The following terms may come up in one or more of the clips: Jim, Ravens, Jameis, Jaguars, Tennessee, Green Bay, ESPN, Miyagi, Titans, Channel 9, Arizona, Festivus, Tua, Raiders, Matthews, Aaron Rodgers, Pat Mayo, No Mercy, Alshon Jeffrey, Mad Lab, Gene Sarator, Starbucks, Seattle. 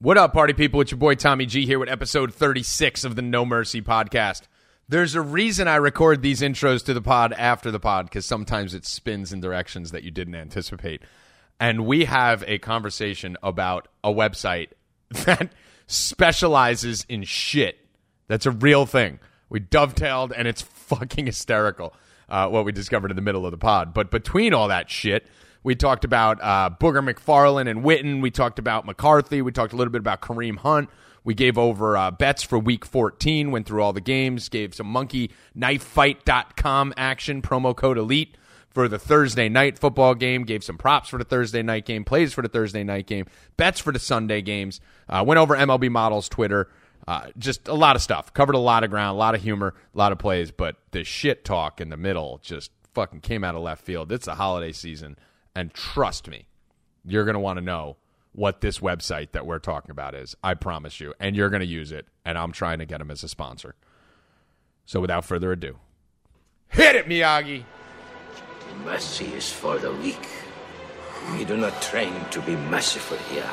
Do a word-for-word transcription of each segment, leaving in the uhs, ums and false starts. What up, party people? It's your boy Tommy G here with episode thirty-six of the No Mercy podcast. There's a reason I record these intros to the pod after the pod, because sometimes it spins in directions that you didn't anticipate. And we have a conversation about a website that specializes in shit. That's a real thing. We dovetailed, and it's fucking hysterical uh, what we discovered in the middle of the pod. But between all that shit, we talked about uh, Booger McFarland and Witten. We talked about McCarthy. We talked a little bit about Kareem Hunt. We gave over uh, bets for week fourteen, went through all the games, gave some monkey knife fight dot com action, promo code ELITE for the Thursday night football game, gave some props for the Thursday night game, plays for the Thursday night game, bets for the Sunday games, uh, went over M L B models, Twitter, uh, just a lot of stuff. Covered a lot of ground, a lot of humor, a lot of plays, but the shit talk in the middle just fucking came out of left field. It's the holiday season. And trust me, you're going to want to know what this website that we're talking about is. I promise you. And you're going to use it. And I'm trying to get them as a sponsor. So without further ado, hit it, Miyagi. Mercy is for the weak. We do not train to be merciful here.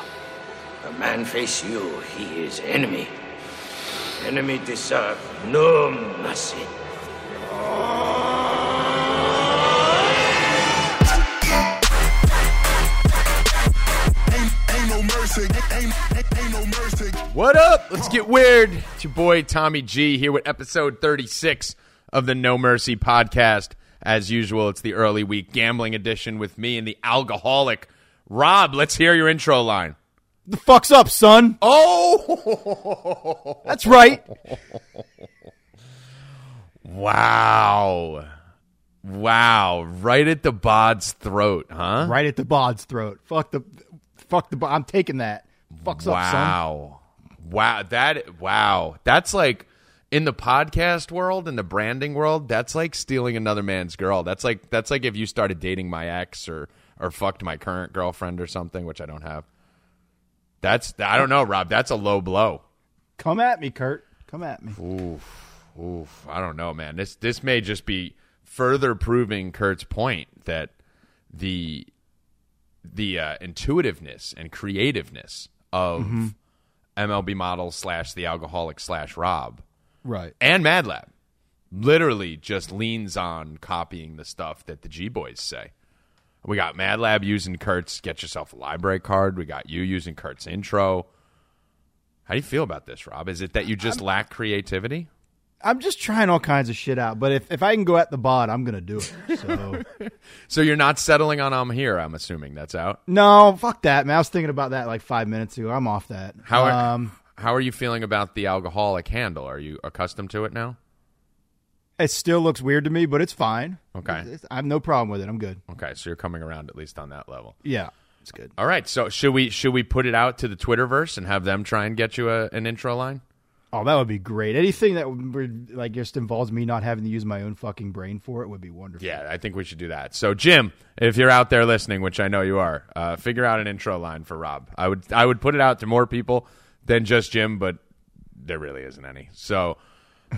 A man face you, he is enemy. Enemy deserve no mercy. What up? Let's get weird. It's your boy Tommy G here with episode thirty-six of the No Mercy podcast. As usual, it's the early week gambling edition with me and the alcoholic Rob. Let's hear your intro line. The fuck's up, son? Oh! That's right. Wow. Wow. Right at the bod's throat, huh? Right at the bod's throat. Fuck the... Fuck the. I'm taking that. Fucks wow. up, son. Wow, wow, that wow. That's like in the podcast world, in the branding world. That's like stealing another man's girl. That's like that's like if you started dating my ex or or fucked my current girlfriend or something, which I don't have. That's I don't know, Rob. That's a low blow. Come at me, Kurt. Come at me. Oof, oof. I don't know, man. This this may just be further proving Kurt's point that the. the uh, intuitiveness and creativeness of mm-hmm. M L B model slash the alcoholic slash Rob. Right. And Mad Lab literally just leans on copying the stuff that the G-Boys say. We got Mad Lab using Kurt's Get Yourself a Library card. We got you using Kurt's intro. How do you feel about this, Rob? Is it that you just I'm, lack creativity? I'm just trying all kinds of shit out, but if, if I can go at the bod, I'm going to do it. So. So you're not settling on I'm here, I'm assuming. That's out? No, fuck that, man. I was thinking about that like five minutes ago. I'm off that. How are, um, how are you feeling about the alcoholic handle? Are you accustomed to it now? It still looks weird to me, but it's fine. Okay. It's, it's, I have no problem with it. I'm good. Okay, so you're coming around at least on that level. Yeah, it's good. All right, so should we should we put it out to the Twitterverse and have them try and get you a, an intro line? Oh, that would be great. Anything that would, like just involves me not having to use my own fucking brain for it would be wonderful. Yeah, I think we should do that. So, Jim, if you're out there listening, which I know you are, uh, figure out an intro line for Rob. I would I would put it out to more people than just Jim, but there really isn't any. So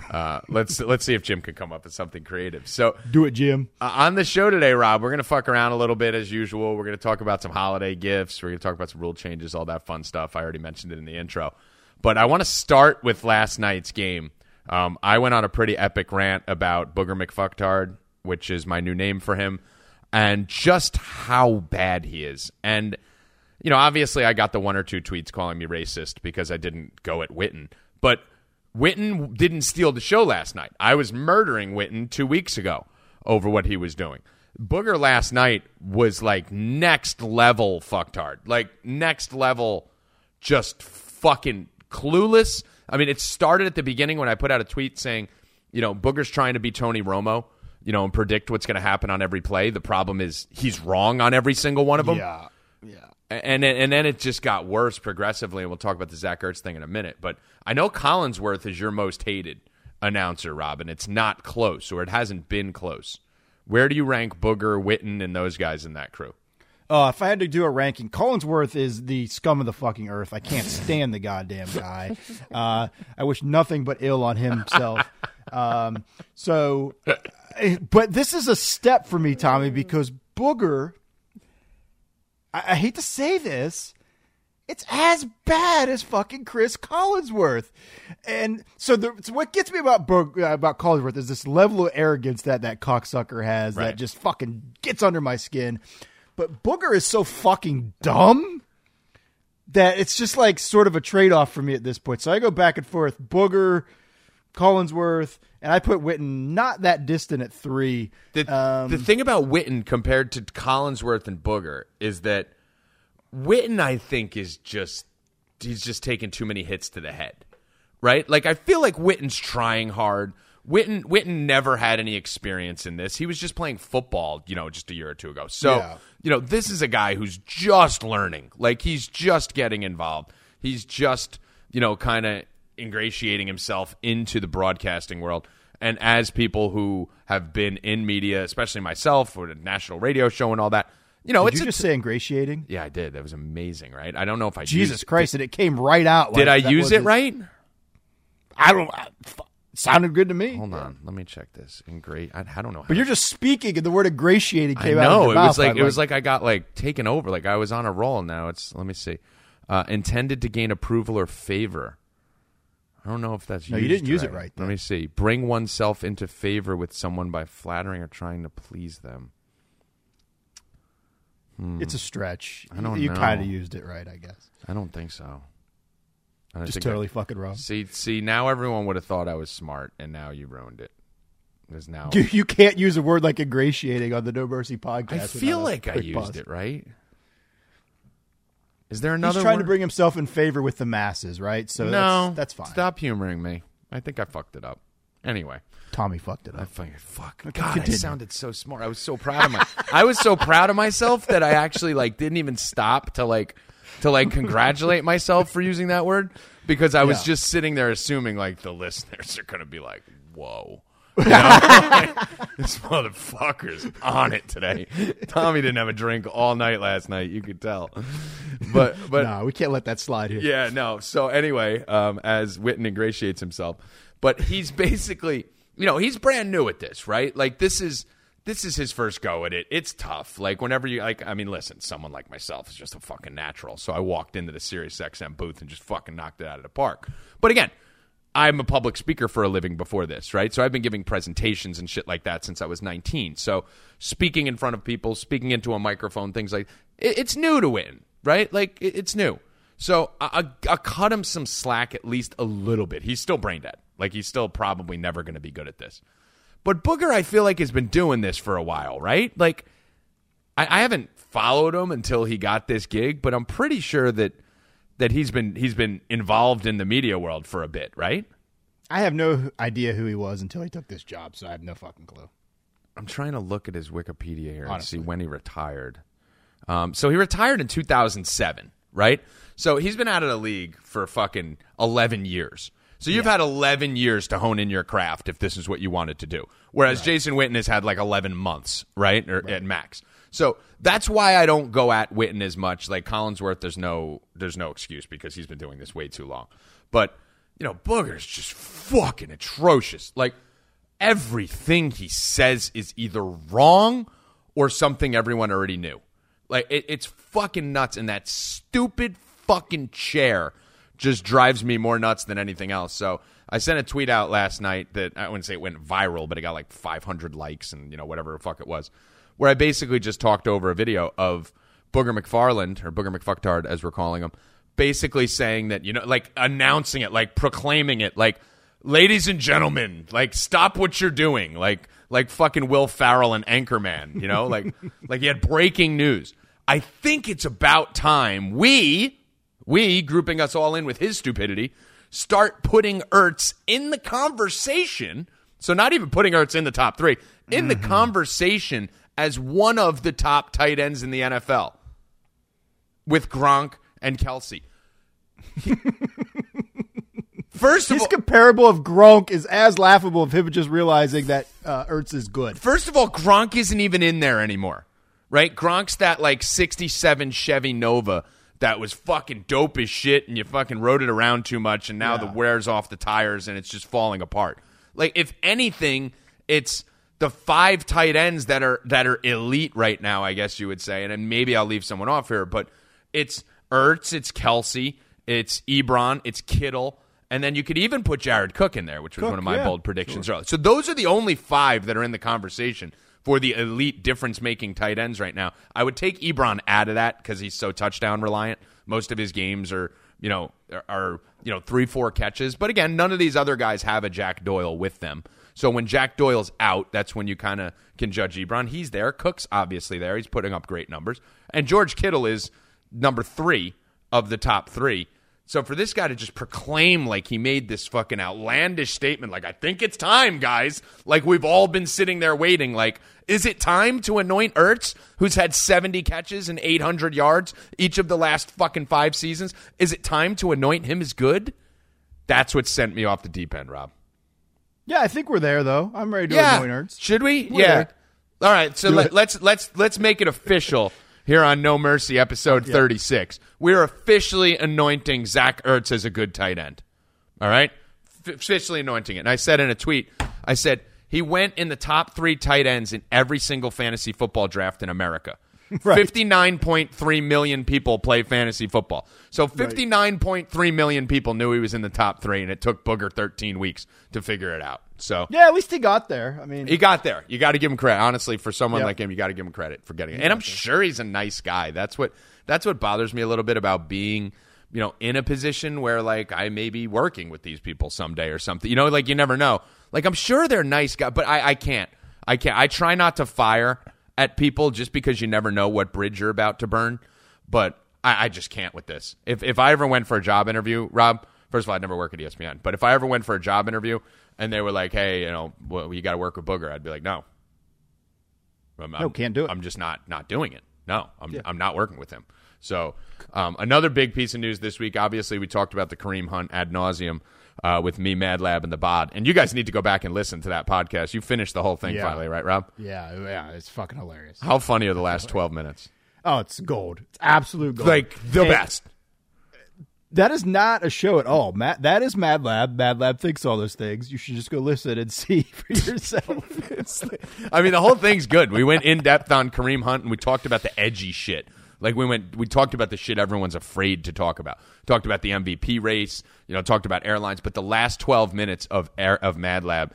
uh, let's let's see if Jim could come up with something creative. So do it, Jim. Uh, on the show today, Rob, we're going to fuck around a little bit as usual. We're going to talk about some holiday gifts. We're going to talk about some rule changes, all that fun stuff. I already mentioned it in the intro. But I want to start with last night's game. Um, I went on a pretty epic rant about Booger McFucktard, which is my new name for him, and just how bad he is. And, you know, obviously I got the one or two tweets calling me racist because I didn't go at Witten. But Witten didn't steal the show last night. I was murdering Witten two weeks ago over what he was doing. Booger last night was like next level fucktard. Like next level just fucking... clueless. I mean, it started at the beginning when I put out a tweet saying, you know, Booger's trying to be Tony Romo, you know, and predict what's going to happen on every play. The problem is he's wrong on every single one of them. Yeah, yeah. And, and then it just got worse progressively, and we'll talk about the Zach Ertz thing in a minute. But I know Collinsworth is your most hated announcer, Robin. It's not close, or it hasn't been close. Where do you rank Booger, Witten, and those guys in that crew? Uh, if I had to do a ranking, Collinsworth is the scum of the fucking earth. I can't stand the goddamn guy. Uh, I wish nothing but ill on him himself. Um, so, but this is a step for me, Tommy, because Booger, I, I hate to say this, It's as bad as fucking Chris Collinsworth. And so, the, so what gets me about about Collinsworth is this level of arrogance that that cocksucker has, right, that just fucking gets under my skin. But Booger is so fucking dumb that it's just like sort of a trade-off for me at this point. So I go back and forth, Booger, Collinsworth, and I put Witten not that distant at three. The, um, the thing about Witten compared to Collinsworth and Booger is that Witten, I think, is just – he's just taking too many hits to the head, right? Like, I feel like Witten's trying hard. Witten Witten never had any experience in this. He was just playing football, you know, just a year or two ago. So, yeah. you know, this is a guy who's just learning. Like, he's just getting involved. He's just, you know, kind of ingratiating himself into the broadcasting world. And as people who have been in media, especially myself, or the national radio show and all that, you know, did it's you just a t- say ingratiating? Yeah, I did. That was amazing, right? I don't know if I Jesus used Christ, did, and it came right out. Like, did I use it his... right? I don't. I, f- sounded good to me. Hold on, yeah. Let me check this. Ingrate. I, I don't know. How but you're to... just speaking, and the word ingratiating came I know, out. No, it mouth, was like it was like I got like taken over. Like I was on a roll. Now it's. Let me see. Uh, intended to gain approval or favor. I don't know if that's. No, used you didn't right. use it right. Then. Let me see. Bring oneself into favor with someone by flattering or trying to please them. It's a stretch. I don't you know. You kind of used it right, I guess. I don't think so. I don't Just think totally I, fucking wrong. See, see, now everyone would have thought I was smart, and now you ruined it. Because now you, you can't use a word like ingratiating on the No Mercy podcast. I feel like I used pause. it right. Is there another? He's trying word? to bring himself in favor with the masses, right? So no, that's, that's fine. Stop humoring me. I think I fucked it up. Anyway, Tommy fucked it up. I fucking fuck. God, I sounded so smart. I was so proud of my. I was so proud of myself that I actually like didn't even stop to like to like congratulate myself for using that word because I was yeah. just sitting there assuming like the listeners are gonna be like, whoa. You know? Like, this motherfucker's on it today. Tommy didn't have a drink all night last night. You could tell, but but no, we can't let that slide here. Yeah, no. So anyway, um, as Witten ingratiates himself, but he's basically, you know, he's brand new at this, right? Like this is this is his first go at it. It's tough. Like whenever you like, I mean, listen, someone like myself is just a fucking natural. So I walked into the Sirius X M booth and just fucking knocked it out of the park. But again, I'm a public speaker for a living before this, right? So I've been giving presentations and shit like that since I was nineteen. So speaking in front of people, speaking into a microphone, things like it, it's new to Witten, right? Like it, it's new. So I, I, I cut him some slack at least a little bit. He's still brain dead. Like he's still probably never going to be good at this. But Booger, I feel like, has been doing this for a while, right? Like I, I haven't followed him until he got this gig, but I'm pretty sure that – That he's been he's been involved in the media world for a bit, right? I have no idea who he was until he took this job, so I have no fucking clue. I'm trying to look at his Wikipedia here Honestly. and see when he retired. Um, so he retired in two thousand seven, right? So he's been out of the league for fucking eleven years. So you've yeah. had eleven years to hone in your craft if this is what you wanted to do. Whereas right. Jason Witten has had like eleven months, right, or right. at max. So that's why I don't go at Witten as much. Like Collinsworth, there's no there's no excuse because he's been doing this way too long. But, you know, Booger's just fucking atrocious. Like everything he says is either wrong or something everyone already knew. Like it, it's fucking nuts. And that stupid fucking chair just drives me more nuts than anything else. So I sent a tweet out last night that I wouldn't say it went viral, but it got like five hundred likes and, you know, whatever the fuck it was, where I basically just talked over a video of Booger McFarland, or Booger McFucktard, as we're calling him, basically saying that, you know, like announcing it, like proclaiming it, like, ladies and gentlemen, like, stop what you're doing, like like fucking Will Ferrell and Anchorman, you know, like like he had breaking news. I think it's about time we, we, grouping us all in with his stupidity, start putting Ertz in the conversation, so not even putting Ertz in the top three, in mm-hmm. the conversation as one of the top tight ends in the N F L with Gronk and Kelsey. First of all, his comparable of Gronk is as laughable of him just realizing that uh, Ertz is good. First of all, Gronk isn't even in there anymore, right? Gronk's that like sixty-seven Chevy Nova that was fucking dope as shit and you fucking rode it around too much and now yeah. the wear's off the tires and it's just falling apart. Like if anything, it's the five tight ends that are that are elite right now, I guess you would say, and, and maybe I'll leave someone off here, but it's Ertz, it's Kelsey, it's Ebron, it's Kittle, and then you could even put Jared Cook in there, which was Cook, one of my yeah. bold predictions. Sure. So those are the only five that are in the conversation for the elite difference-making tight ends right now. I would take Ebron out of that because he's so touchdown-reliant. Most of his games are, you know, are you know three, four catches. But again, none of these other guys have a Jack Doyle with them. So when Jack Doyle's out, that's when you kind of can judge Ebron. He's there. Cook's obviously there. He's putting up great numbers. And George Kittle is number three of the top three. So for this guy to just proclaim like he made this fucking outlandish statement, like, I think it's time, guys. Like, we've all been sitting there waiting. Like, is it time to anoint Ertz, who's had seventy catches and eight hundred yards each of the last fucking five seasons? Is it time to anoint him as good? That's what sent me off the deep end, Rob. Yeah, I think we're there though. I'm ready to yeah. annoy nerds. Should we? We're yeah. There. All right, so let, let's let's let's make it official here on No Mercy, episode yeah. thirty-six. We're officially anointing Zach Ertz as a good tight end. All right, F- officially anointing it. And I said in a tweet, I said he went in the top three tight ends in every single fantasy football draft in America. Right. fifty-nine point three million people play fantasy football. So fifty-nine point three million people knew he was in the top three, and it took Booger thirteen weeks to figure it out. So yeah, at least he got there. I mean, he got there. You got to give him credit. Honestly, for someone yep. like him, you got to give him credit for getting it. And I'm sure he's a nice guy. That's what that's what bothers me a little bit about being, you know, in a position where like I may be working with these people someday or something. You know, like you never know. Like I'm sure they're nice guys, but I, I can't. I can't. I try not to fire at people just because you never know what bridge you're about to burn. But I, I just can't with this. If if I ever went for a job interview, Rob, first of all, I'd never work at E S P N. But if I ever went for a job interview and they were like, hey, you know, well, you got to work with Booger, I'd be like, no. I'm, no, I'm, can't do it. I'm just not not doing it. No, I'm yeah. I'm not working with him. So um, another big piece of news this week, obviously we talked about the Kareem Hunt ad nauseum uh, with me, Mad Lab, and the bod. And you guys need to go back and listen to that podcast. You finished the whole thing yeah. finally, right, Rob? Yeah, yeah, it's fucking hilarious. How funny are the last twelve minutes? Oh, it's gold. It's absolute gold. Like, the hey, best. That is not a show at all. Matt, that is Mad Lab. Mad Lab thinks all those things. You should just go listen and see for yourself. Like, I mean, the whole thing's good. We went in-depth on Kareem Hunt, and we talked about the edgy shit. Like we went, we talked about the shit everyone's afraid to talk about. Talked about the M V P race, you know, talked about airlines. But the last twelve minutes of Air, of Mad Lab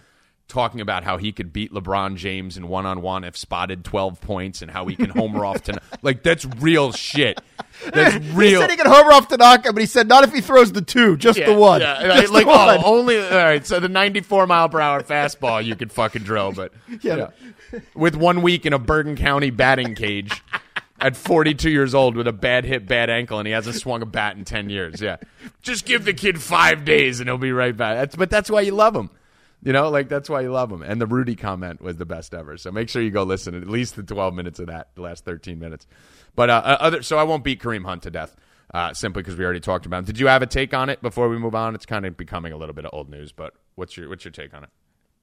talking about how he could beat LeBron James in one-on-one if spotted twelve points, and how he can homer off to like that's real shit. That's real. He said he could homer off to knock him, but he said not if he throws the two, just yeah, the one. Yeah, just like the one. Oh, only all right. So the ninety-four mile per hour fastball you could fucking drill, but yeah, yeah. No. With one week in a Bergen County batting cage. At forty-two years old with a bad hip, bad ankle, and he hasn't swung a bat in ten years. Yeah. Just give the kid five days and he'll be right back. That's, but that's why you love him. You know, like that's why you love him. And the Rudy comment was the best ever. So make sure you go listen to at least the twelve minutes of that, the last thirteen minutes. But uh, other, so I won't beat Kareem Hunt to death uh, simply because we already talked about him. Did you have a take on it before we move on? It's kind of becoming a little bit of old news, but what's your what's your take on it?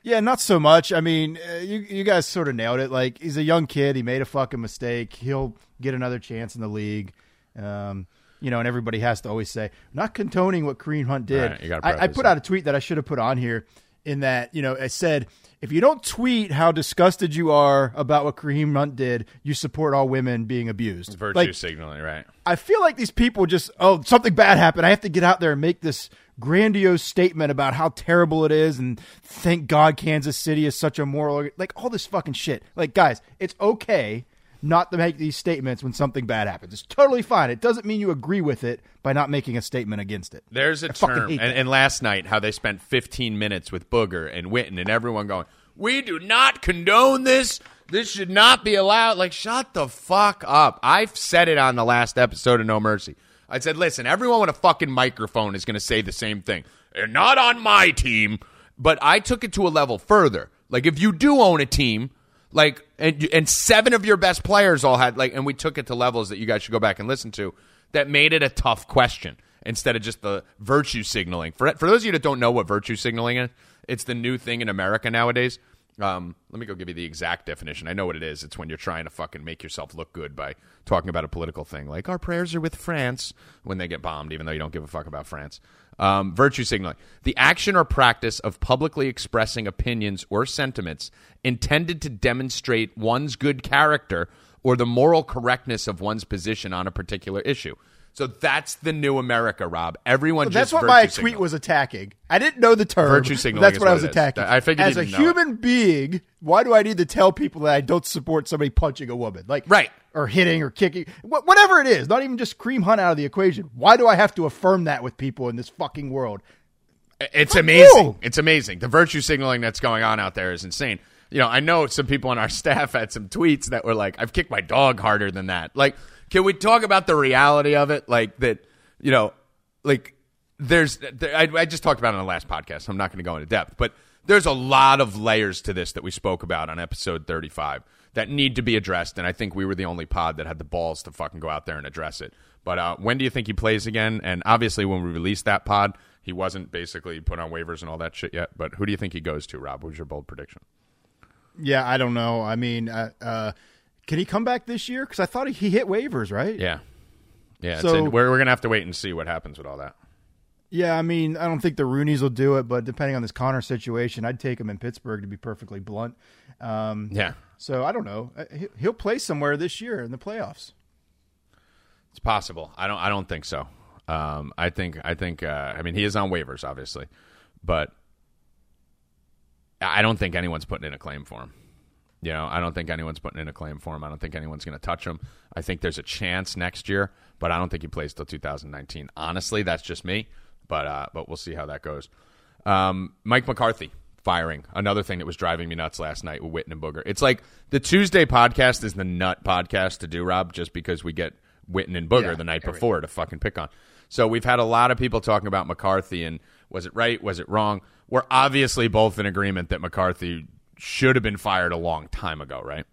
Yeah, not so much. I mean, uh, you you guys sort of nailed it. Like, he's a young kid. He made a fucking mistake. He'll get another chance in the league. Um, you know, and everybody has to always say, not condoning what Kareem Hunt did. Right, I, I put out a tweet that I should have put on here in that, you know, I said, if you don't tweet how disgusted you are about what Kareem Hunt did, you support all women being abused. Virtue like, signaling, right. I feel like these people just, oh, something bad happened. I have to get out there and make this grandiose statement about how terrible it is, and thank God Kansas City is such a moral, like all this fucking shit. Like, guys, it's okay not to make these statements when something bad happens. It's totally fine. It doesn't mean you agree with it by not making a statement against it. There's a I term, and, and last night, how they spent fifteen minutes with Booger and Witten and everyone going, we do not condone this. This should not be allowed. Like, shut the fuck up. I've said it on the last episode of No Mercy. I said, listen, everyone with a fucking microphone is going to say the same thing. They're not on my team. But I took it to a level further. Like, if you do own a team, like, and and seven of your best players all had, like, and we took it to levels that you guys should go back and listen to, that made it a tough question instead of just the virtue signaling. For, for those of you that don't know what virtue signaling is, it's the new thing in America nowadays. Um, let me go give you the exact definition. I know what it is. It's when you're trying to fucking make yourself look good by talking about a political thing. Like, our prayers are with France when they get bombed, even though you don't give a fuck about France. Um, virtue signaling. The action or practice of publicly expressing opinions or sentiments intended to demonstrate one's good character or the moral correctness of one's position on a particular issue. So that's the new America, Rob. Everyone well, just That's what my tweet signaling. was attacking. I didn't know the term. Virtue signaling. That's what, what I was attacking. I figured As a human it. being, why do I need to tell people that I don't support somebody punching a woman? Like, right. Or hitting or kicking. Wh- whatever it is. Not even just Kareem Hunt out of the equation. Why do I have to affirm that with people in this fucking world? It's Fuck amazing. You. It's amazing. The virtue signaling that's going on out there is insane. You know, I know some people on our staff had some tweets that were like, I've kicked my dog harder than that. Like, can we talk about the reality of it? Like that, you know, like there's, there, I, I just talked about it on the last podcast. So I'm not going to go into depth, but there's a lot of layers to this that we spoke about on episode thirty-five that need to be addressed. And I think we were the only pod that had the balls to fucking go out there and address it. But uh, when do you think he plays again? And obviously when we released that pod, he wasn't basically put on waivers and all that shit yet. But who do you think he goes to, Rob? What was your bold prediction? Yeah, I don't know. I mean, uh, uh can he come back this year? Because I thought he hit waivers, right? Yeah. Yeah, so, it's in, we're, we're going to have to wait and see what happens with all that. Yeah, I mean, I don't think the Rooneys will do it, but depending on this Connor situation, I'd take him in Pittsburgh, to be perfectly blunt. Um, yeah. So, I don't know. He'll play somewhere this year in the playoffs. It's possible. I don't I don't think so. Um, I think, I think. Uh, I mean, he is on waivers, obviously, but I don't think anyone's putting in a claim for him. You know, I don't think anyone's putting in a claim for him. I don't think anyone's going to touch him. I think there's a chance next year, but I don't think he plays till two thousand nineteen. Honestly, that's just me, but uh, but we'll see how that goes. Um, Mike McCarthy firing, another thing that was driving me nuts last night with Witten and Booger. It's like the Tuesday podcast is the nut podcast to do, Rob, just because we get Witten and Booger yeah, the night before everything. to fucking pick on. So we've had a lot of people talking about McCarthy and was it right? Was it wrong? We're obviously both in agreement that McCarthy should have been fired a long time ago, right?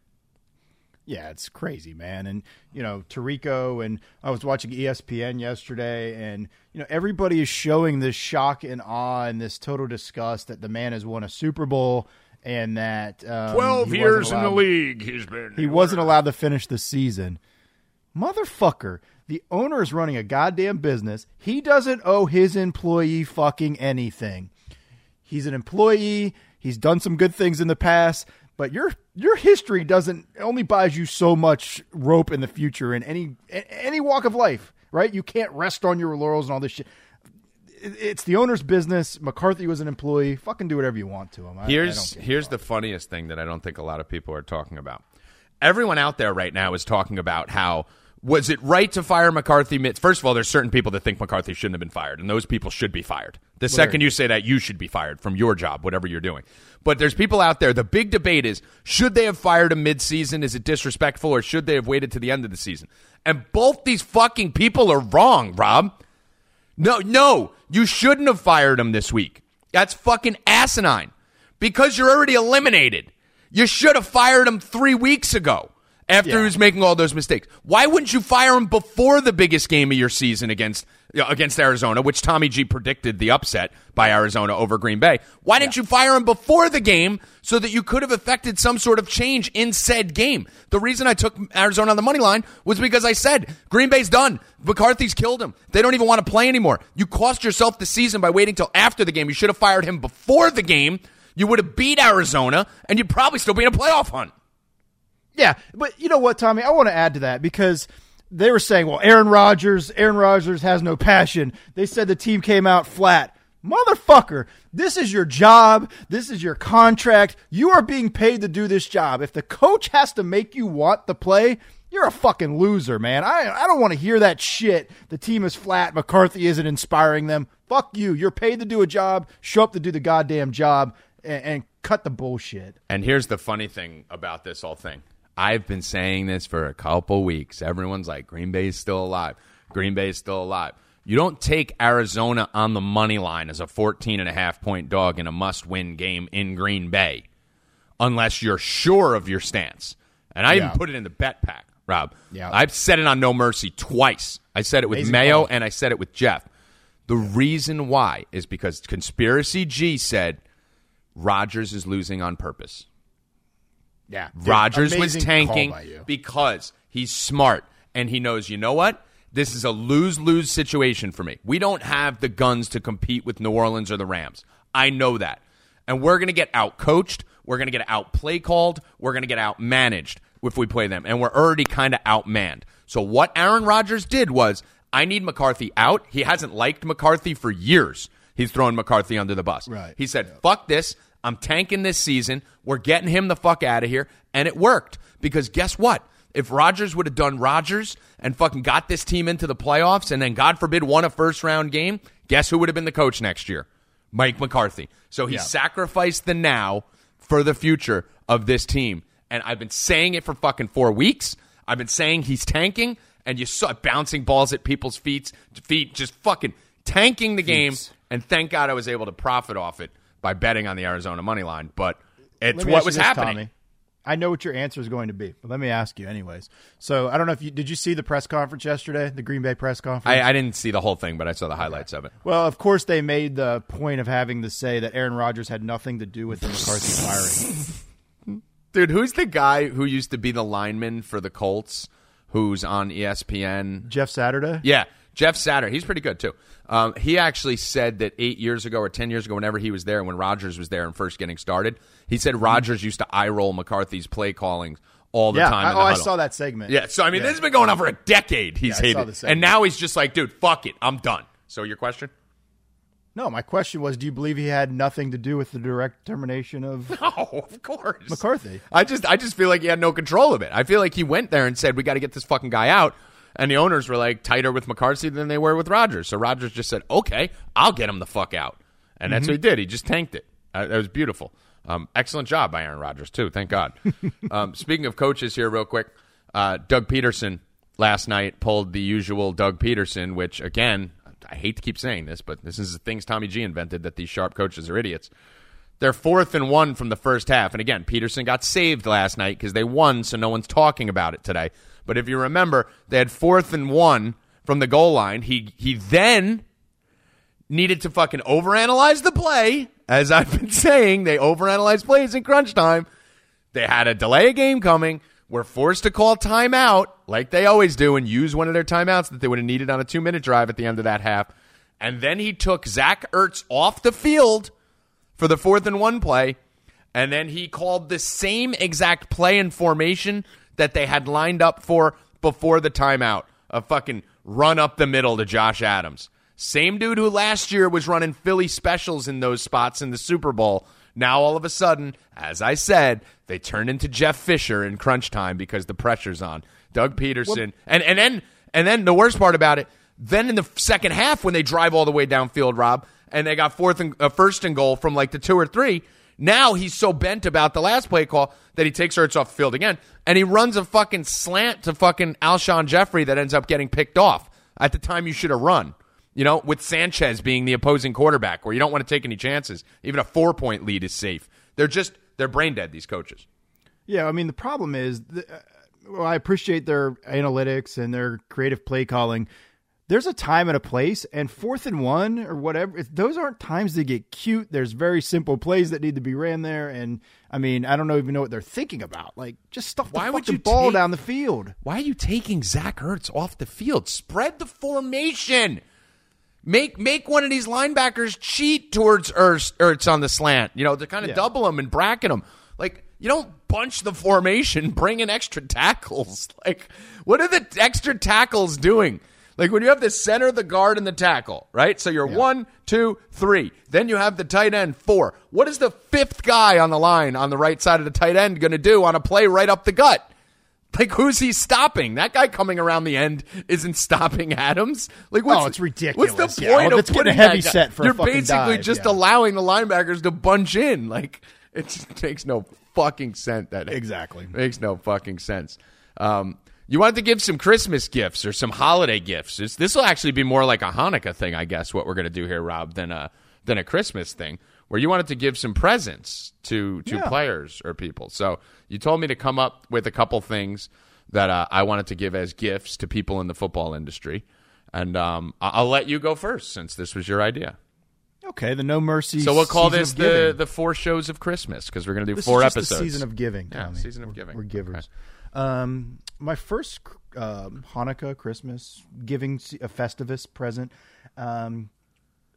Yeah, it's crazy, man. And, you know, Tirico, and I was watching E S P N yesterday, and, you know, everybody is showing this shock and awe and this total disgust that the man has won a Super Bowl and that um, twelve years allowed, in the league he's been. He wasn't allowed to finish the season. Motherfucker. The owner is running a goddamn business. He doesn't owe his employee fucking anything. He's an employee. He's done some good things in the past, but your your history doesn't only buys you so much rope in the future in any any walk of life, right? You can't rest on your laurels and all this shit. It's the owner's business. McCarthy was an employee. Fucking do whatever you want to him. I, here's I here's the funniest thing that I don't think a lot of people are talking about. Everyone out there right now is talking about how was it right to fire McCarthy? First of all, there's certain people that think McCarthy shouldn't have been fired, and those people should be fired. The well, second you say that, you should be fired from your job, whatever you're doing. But there's people out there. The big debate is, should they have fired him midseason? Is it disrespectful, or should they have waited to the end of the season? And both these fucking people are wrong, Rob. No, no, you shouldn't have fired him this week. That's fucking asinine because you're already eliminated. You should have fired him three weeks ago. After yeah. he was making all those mistakes, why wouldn't you fire him before the biggest game of your season against against Arizona, which Tommy G predicted the upset by Arizona over Green Bay? Why didn't yeah. you fire him before the game so that you could have effected some sort of change in said game? The reason I took Arizona on the money line was because I said Green Bay's done. McCarthy's killed him. They don't even want to play anymore. You cost yourself the season by waiting till after the game. You should have fired him before the game. You would have beat Arizona, and you'd probably still be in a playoff hunt. Yeah, but you know what, Tommy? I want to add to that because they were saying, well, Aaron Rodgers, Aaron Rodgers has no passion. They said the team came out flat. Motherfucker, this is your job. This is your contract. You are being paid to do this job. If the coach has to make you want the play, you're a fucking loser, man. I, I don't want to hear that shit. The team is flat. McCarthy isn't inspiring them. Fuck you. You're paid to do a job. Show up to do the goddamn job and, and cut the bullshit. And here's the funny thing about this whole thing. I've been saying this for a couple weeks. Everyone's like, Green Bay is still alive. Green Bay is still alive. You don't take Arizona on the money line as a fourteen and a half point dog in a must-win game in Green Bay unless you're sure of your stance. And I yeah. even put it in the bet pack, Rob. Yeah. I've said it on No Mercy twice. I said it with Amazing Mayo point. And I said it with Jeff. The reason why is because Conspiracy G said Rodgers is losing on purpose. Yeah, Rodgers was tanking because he's smart and he knows, you know what? This is a lose-lose situation for me. We don't have the guns to compete with New Orleans or the Rams. I know that. And we're going to get out-coached. We're going to get out-play called. We're going to get out-managed if we play them. And we're already kind of out-manned. So what Aaron Rodgers did was, I need McCarthy out. He hasn't liked McCarthy for years. He's thrown McCarthy under the bus. Right. He said, yeah. fuck this. I'm tanking this season. We're getting him the fuck out of here. And it worked. Because guess what? If Rodgers would have done Rodgers and fucking got this team into the playoffs and then, God forbid, won a first-round game, guess who would have been the coach next year? Mike McCarthy. So he yeah. sacrificed the now for the future of this team. And I've been saying it for fucking four weeks. I've been saying he's tanking, and you saw bouncing balls at people's feet, feet just fucking tanking the game. Jeez. And thank God I was able to profit off it by betting on the Arizona money line. But it's what was this, happening. Tommy. I know what your answer is going to be, but let me ask you anyways. So I don't know if you – did you see the press conference yesterday, the Green Bay press conference? I, I didn't see the whole thing, but I saw the highlights of it. Well, of course they made the point of having to say that Aaron Rodgers had nothing to do with the McCarthy firing. Dude, who's the guy who used to be the lineman for the Colts who's on E S P N? Jeff Saturday? Yeah, Jeff Saturday. He's pretty good too. Um, he actually said that eight years ago or ten years ago, whenever he was there, when Rodgers was there and first getting started, he said Rodgers used to eye-roll McCarthy's play calling all the yeah, time. I, in the oh, huddle. I saw that segment. Yeah, so I mean, yeah. this has been going on for a decade. He's yeah, hated, and now he's just like, dude, fuck it, I'm done. So your question? No, my question was, do you believe he had nothing to do with the direct termination of? No, of course, McCarthy. I just, I just feel like he had no control of it. I feel like he went there and said, we got to get this fucking guy out. And the owners were like tighter with McCarthy than they were with Rodgers. So Rodgers just said, okay, I'll get him the fuck out. And that's mm-hmm. what he did. He just tanked it. Uh, that was beautiful. Um, excellent job by Aaron Rodgers, too. Thank God. um, speaking of coaches here real quick, uh, Doug Peterson last night pulled the usual Doug Peterson, which, again, I hate to keep saying this, but this is the things Tommy G invented, that these sharp coaches are idiots. They're fourth and one from the first half. And, again, Peterson got saved last night because they won, so no one's talking about it today. But if you remember, they had fourth and one from the goal line. He he then needed to fucking overanalyze the play. As I've been saying, they overanalyze plays in crunch time. They had a delay game coming. Were forced to call timeout, like they always do, and use one of their timeouts that they would have needed on a two-minute drive at the end of that half. And then he took Zach Ertz off the field for the fourth and one play. And then he called the same exact play and formation that they had lined up for before the timeout. A fucking run up the middle to Josh Adams. Same dude who last year was running Philly specials in those spots in the Super Bowl. Now all of a sudden, as I said, they turn into Jeff Fisher in crunch time because the pressure's on. Doug Peterson. And, and then and then the worst part about it, then in the second half when they drive all the way downfield, Rob, and they got fourth and, uh, first and goal from like the two or three, now he's so bent about the last play call that he takes Ertz off the field again, and he runs a fucking slant to fucking Alshon Jeffrey that ends up getting picked off at the time you should have run, you know, with Sanchez being the opposing quarterback where you don't want to take any chances. Even a four-point lead is safe. They're just – they're brain dead, these coaches. Yeah, I mean, the problem is uh, – well, I appreciate their analytics and their creative play calling. There's a time and a place, and fourth and one or whatever, those aren't times to get cute. There's very simple plays that need to be ran there, and, I mean, I don't know, even know what they're thinking about. Like, just stuff the fucking ball take, down the field. Why are you taking Zach Ertz off the field? Spread the formation. Make make one of these linebackers cheat towards Ertz, Ertz on the slant, you know, to kind of yeah. double him and bracket him. Like, you don't bunch the formation, bring in extra tackles. Like, what are the extra tackles doing? Like, when you have the center, the guard, and the tackle, right? So you're yeah. one, two, three. Then you have the tight end, four. What is the fifth guy on the line on the right side of the tight end going to do on a play right up the gut? Like, who's he stopping? That guy coming around the end isn't stopping Adams. Like, what's, oh, it's ridiculous. What's the yeah. point well, of putting a heavy set for You're a fucking basically dive. just yeah. allowing the linebackers to bunch in. Like, it just makes no fucking sense. That exactly it makes no fucking sense. Um, You wanted to give some Christmas gifts or some holiday gifts. It's, this will actually be more like a Hanukkah thing, I guess, what we're going to do here, Rob, than a than a Christmas thing, where you wanted to give some presents to, to yeah. players or people. So you told me to come up with a couple things that uh, I wanted to give as gifts to people in the football industry. And um, I'll let you go first, since this was your idea. Okay, the No Mercy. So we'll call this the, the four shows of Christmas, because we're going to do this four is just episodes. The season of giving, Tommy. Yeah, season of we're, giving. We're givers. Okay. Um, my first um, Hanukkah, Christmas, giving a Festivus present. Um,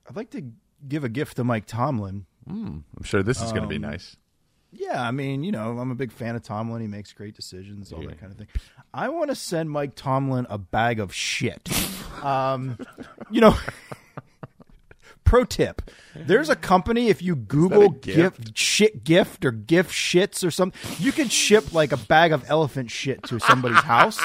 I'd like to give a gift to Mike Tomlin. Mm, I'm sure this is um, going to be nice. Yeah, I mean, you know, I'm a big fan of Tomlin. He makes great decisions, all yeah. that kind of thing. I want to send Mike Tomlin a bag of shit. um, you know, pro tip. There's a company, if you Google gift? gift shit gift or gift shits or something, you can ship like a bag of elephant shit to somebody's house.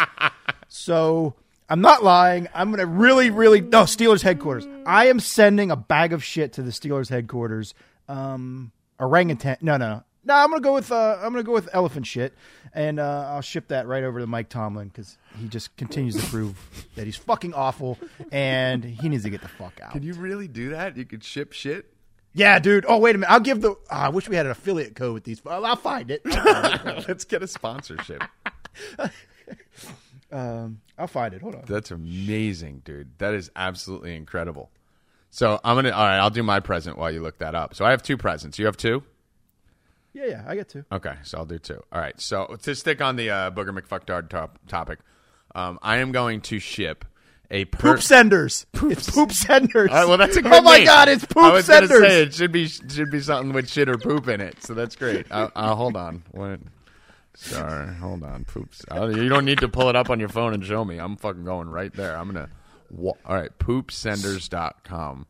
So I'm not lying. I'm going to really, really, no, Steelers headquarters. I am sending a bag of shit to the Steelers headquarters. Um, orangutan. No, no, no. No, I'm gonna go with uh, I'm gonna go with elephant shit, and uh, I'll ship that right over to Mike Tomlin because he just continues to prove that he's fucking awful, and he needs to get the fuck out. Can you really do that? You could ship shit? Yeah, dude. Oh, wait a minute. I'll give the. Oh, I wish we had an affiliate code with these. I'll find it. I'll find it. Let's get a sponsorship. um, I'll find it. Hold on. That's amazing, dude. That is absolutely incredible. So I'm gonna. All right, I'll do my present while you look that up. So I have two presents. You have two. Yeah, yeah, I get two. Okay, so I'll do two. All right, so to stick on the uh, Booger McFucktard top topic, um, I am going to ship a per- poop senders. Poops. It's poop senders. All right, well, that's a good oh my name. God, it's poop senders. I was going to say it should be should be something with shit or poop in it. So that's great. I'll, I'll hold on. What? Sorry, hold on. Poops. I'll, you don't need to pull it up on your phone and show me. I'm fucking going right there. I'm gonna. All right, poop senders dot com.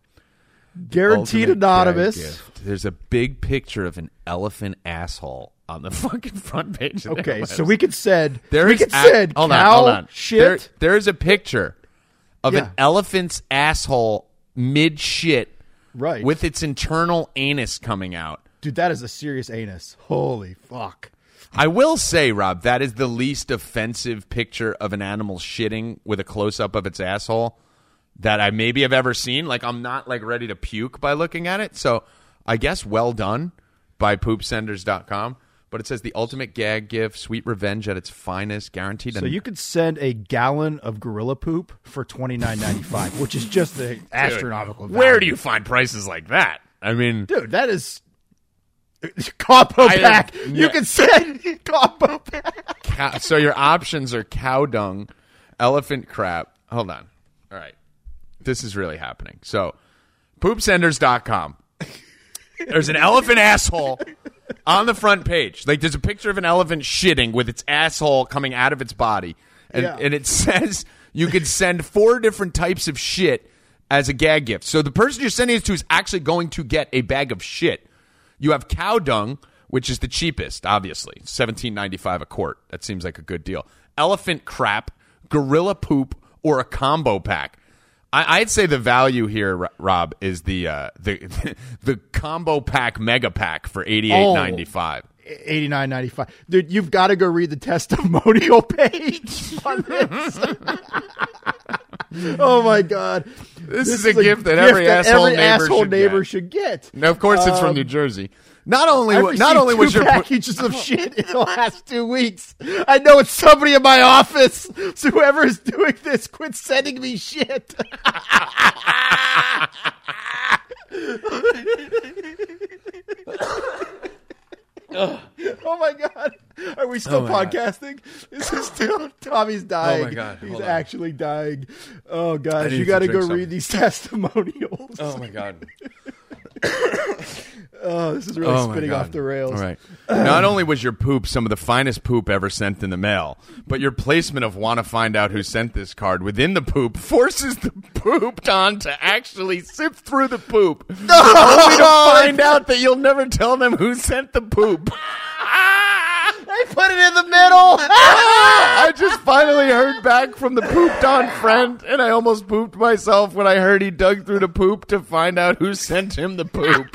Guaranteed anonymous. Gift. There's a big picture of an elephant asshole on the fucking front page. Of okay, so we could said there we is could a- said hold cow on, hold on. Shit. There, there is a picture of yeah. an elephant's asshole mid shit, right, with its internal anus coming out. Dude, that is a serious anus. Holy fuck. I will say, Rob, that is the least offensive picture of an animal shitting with a close up of its asshole that I maybe have ever seen. Like, I'm not, like, ready to puke by looking at it. So, I guess well done by poop senders dot com. But it says the ultimate gag gift, sweet revenge at its finest, guaranteed. So, an- you could send a gallon of gorilla poop for twenty-nine ninety-five, which is just the astronomical value. Where do you find prices like that? I mean... Dude, that is... Combo pack. I, uh, you yeah. can send combo pack. Cow- so, your options are cow dung, elephant crap. Hold on. All right. This is really happening. So, poop senders dot com. There's an elephant asshole on the front page. Like, there's a picture of an elephant shitting with its asshole coming out of its body. And, yeah. and it says you could send four different types of shit as a gag gift. So, the person you're sending it to is actually going to get a bag of shit. You have cow dung, which is the cheapest, obviously. seventeen ninety-five a quart. That seems like a good deal. Elephant crap, gorilla poop, or a combo pack. I'd say the value here, Rob, is the uh, the the combo pack mega pack for eighty eight ninety five. Eighty nine ninety five. Dude, you've got to go read the testimonial page on this. Oh my God, this, this is, is a gift, a that, gift every that every neighbor asshole should neighbor get. should get. Now, of course, um, it's from New Jersey. Not only was not only was your packages po- of shit in the last two weeks. I know it's somebody in my office. So whoever is doing this, quit sending me shit. Oh my God! Are we still oh podcasting? God. This is still Tommy's dying. Oh my God! Hold He's on. actually dying. Oh God! You got to go something. read these testimonials. Oh my God! Oh, this is really oh spinning off the rails. All right. Not only was your poop some of the finest poop ever sent in the mail, but your placement of want to find out who sent this card within the poop forces the pooped on to actually sift through the poop. No! Only to find out that you'll never tell them who sent the poop. They put it in the middle. I just finally heard back from the pooped on friend, and I almost pooped myself when I heard he dug through the poop to find out who sent him the poop.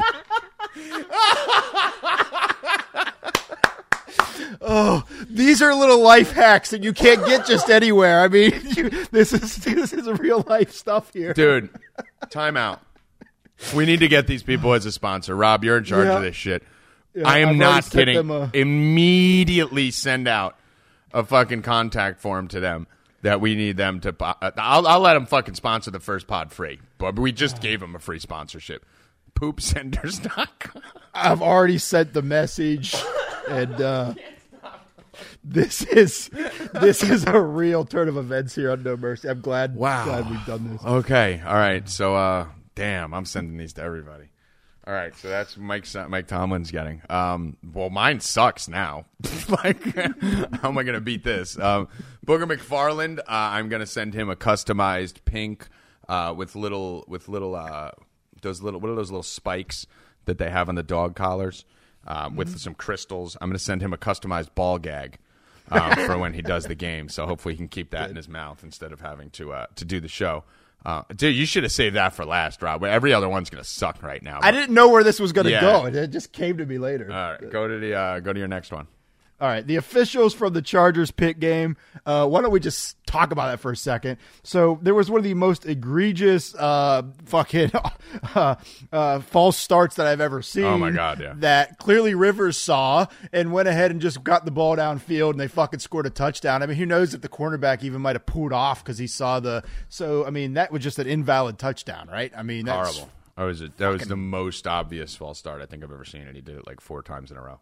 Oh, these are little life hacks that you can't get just anywhere. I mean, you, this is this is real life stuff here. Dude, time out. We need to get these people as a sponsor. Rob, you're in charge yeah. of this shit. Yeah, I am I've not kidding. Them, uh... Immediately send out a fucking contact form to them that we need them to... Uh, I'll, I'll let them fucking sponsor the first pod free, but we just oh. gave them a free sponsorship. poop senders dot com. I've already sent the message, and uh, this is this is a real turn of events here on No Mercy. I'm glad, wow. glad we've done this. Okay, all right. So, uh, damn, I'm sending these to everybody. All right, so that's Mike Mike Tomlin's getting. Um, well, mine sucks now. Like, how am I going to beat this? Um, Booger McFarland, uh, I'm going to send him a customized pink uh, with little with little uh, those little what are those little spikes that they have on the dog collars uh, with mm-hmm. some crystals. I'm going to send him a customized ball gag um, for when he does the game. So hopefully he can keep that Good. in his mouth instead of having to uh, to do the show. Uh, dude, you should have saved that for last, Rob. Every other one's gonna suck right now. But... I didn't know where this was gonna yeah. go. It just came to me later. All right, go to the uh, go to your next one. All right, the officials from the Chargers pick game. Uh, why don't we just talk about that for a second? So there was one of the most egregious uh, fucking uh, uh, false starts that I've ever seen. Oh, my God, yeah. That clearly Rivers saw and went ahead and just got the ball downfield, and they fucking scored a touchdown. I mean, who knows if the cornerback even might have pulled off because he saw the – so, I mean, that was just an invalid touchdown, right? I mean, that's horrible. That was, a, that was the most obvious false start I think I've ever seen, and he did it like four times in a row.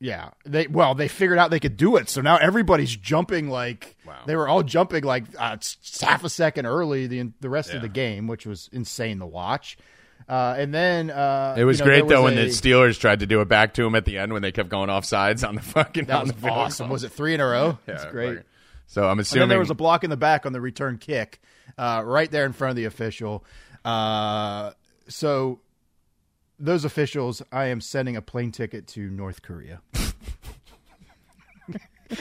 Yeah, they well, they figured out they could do it, so now everybody's jumping like wow. they were all jumping like uh, half a second early the the rest yeah. of the game, which was insane to watch. Uh, and then uh, it was you know, great though was when a, the Steelers tried to do it back to him at the end when they kept going offsides on the fucking. That was awesome. Field. Was it three in a row? Yeah, that's great. Fucking. So I'm assuming and then there was a block in the back on the return kick, uh, right there in front of the official. Uh, so. Those officials, I am sending a plane ticket to North Korea.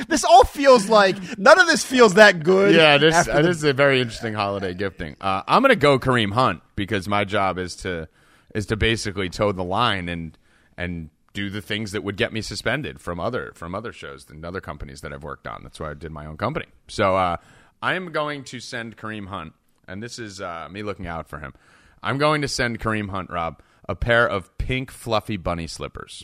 This all feels like, none of this feels that good. Yeah, this, uh, the- this is a very interesting holiday gifting. Uh, I'm going to go Kareem Hunt because my job is to is to basically toe the line and and do the things that would get me suspended from other from other shows and other companies that I've worked on. That's why I did my own company. So uh, I am going to send Kareem Hunt, and this is uh, me looking out for him. I'm going to send Kareem Hunt, Rob, a pair of pink fluffy bunny slippers.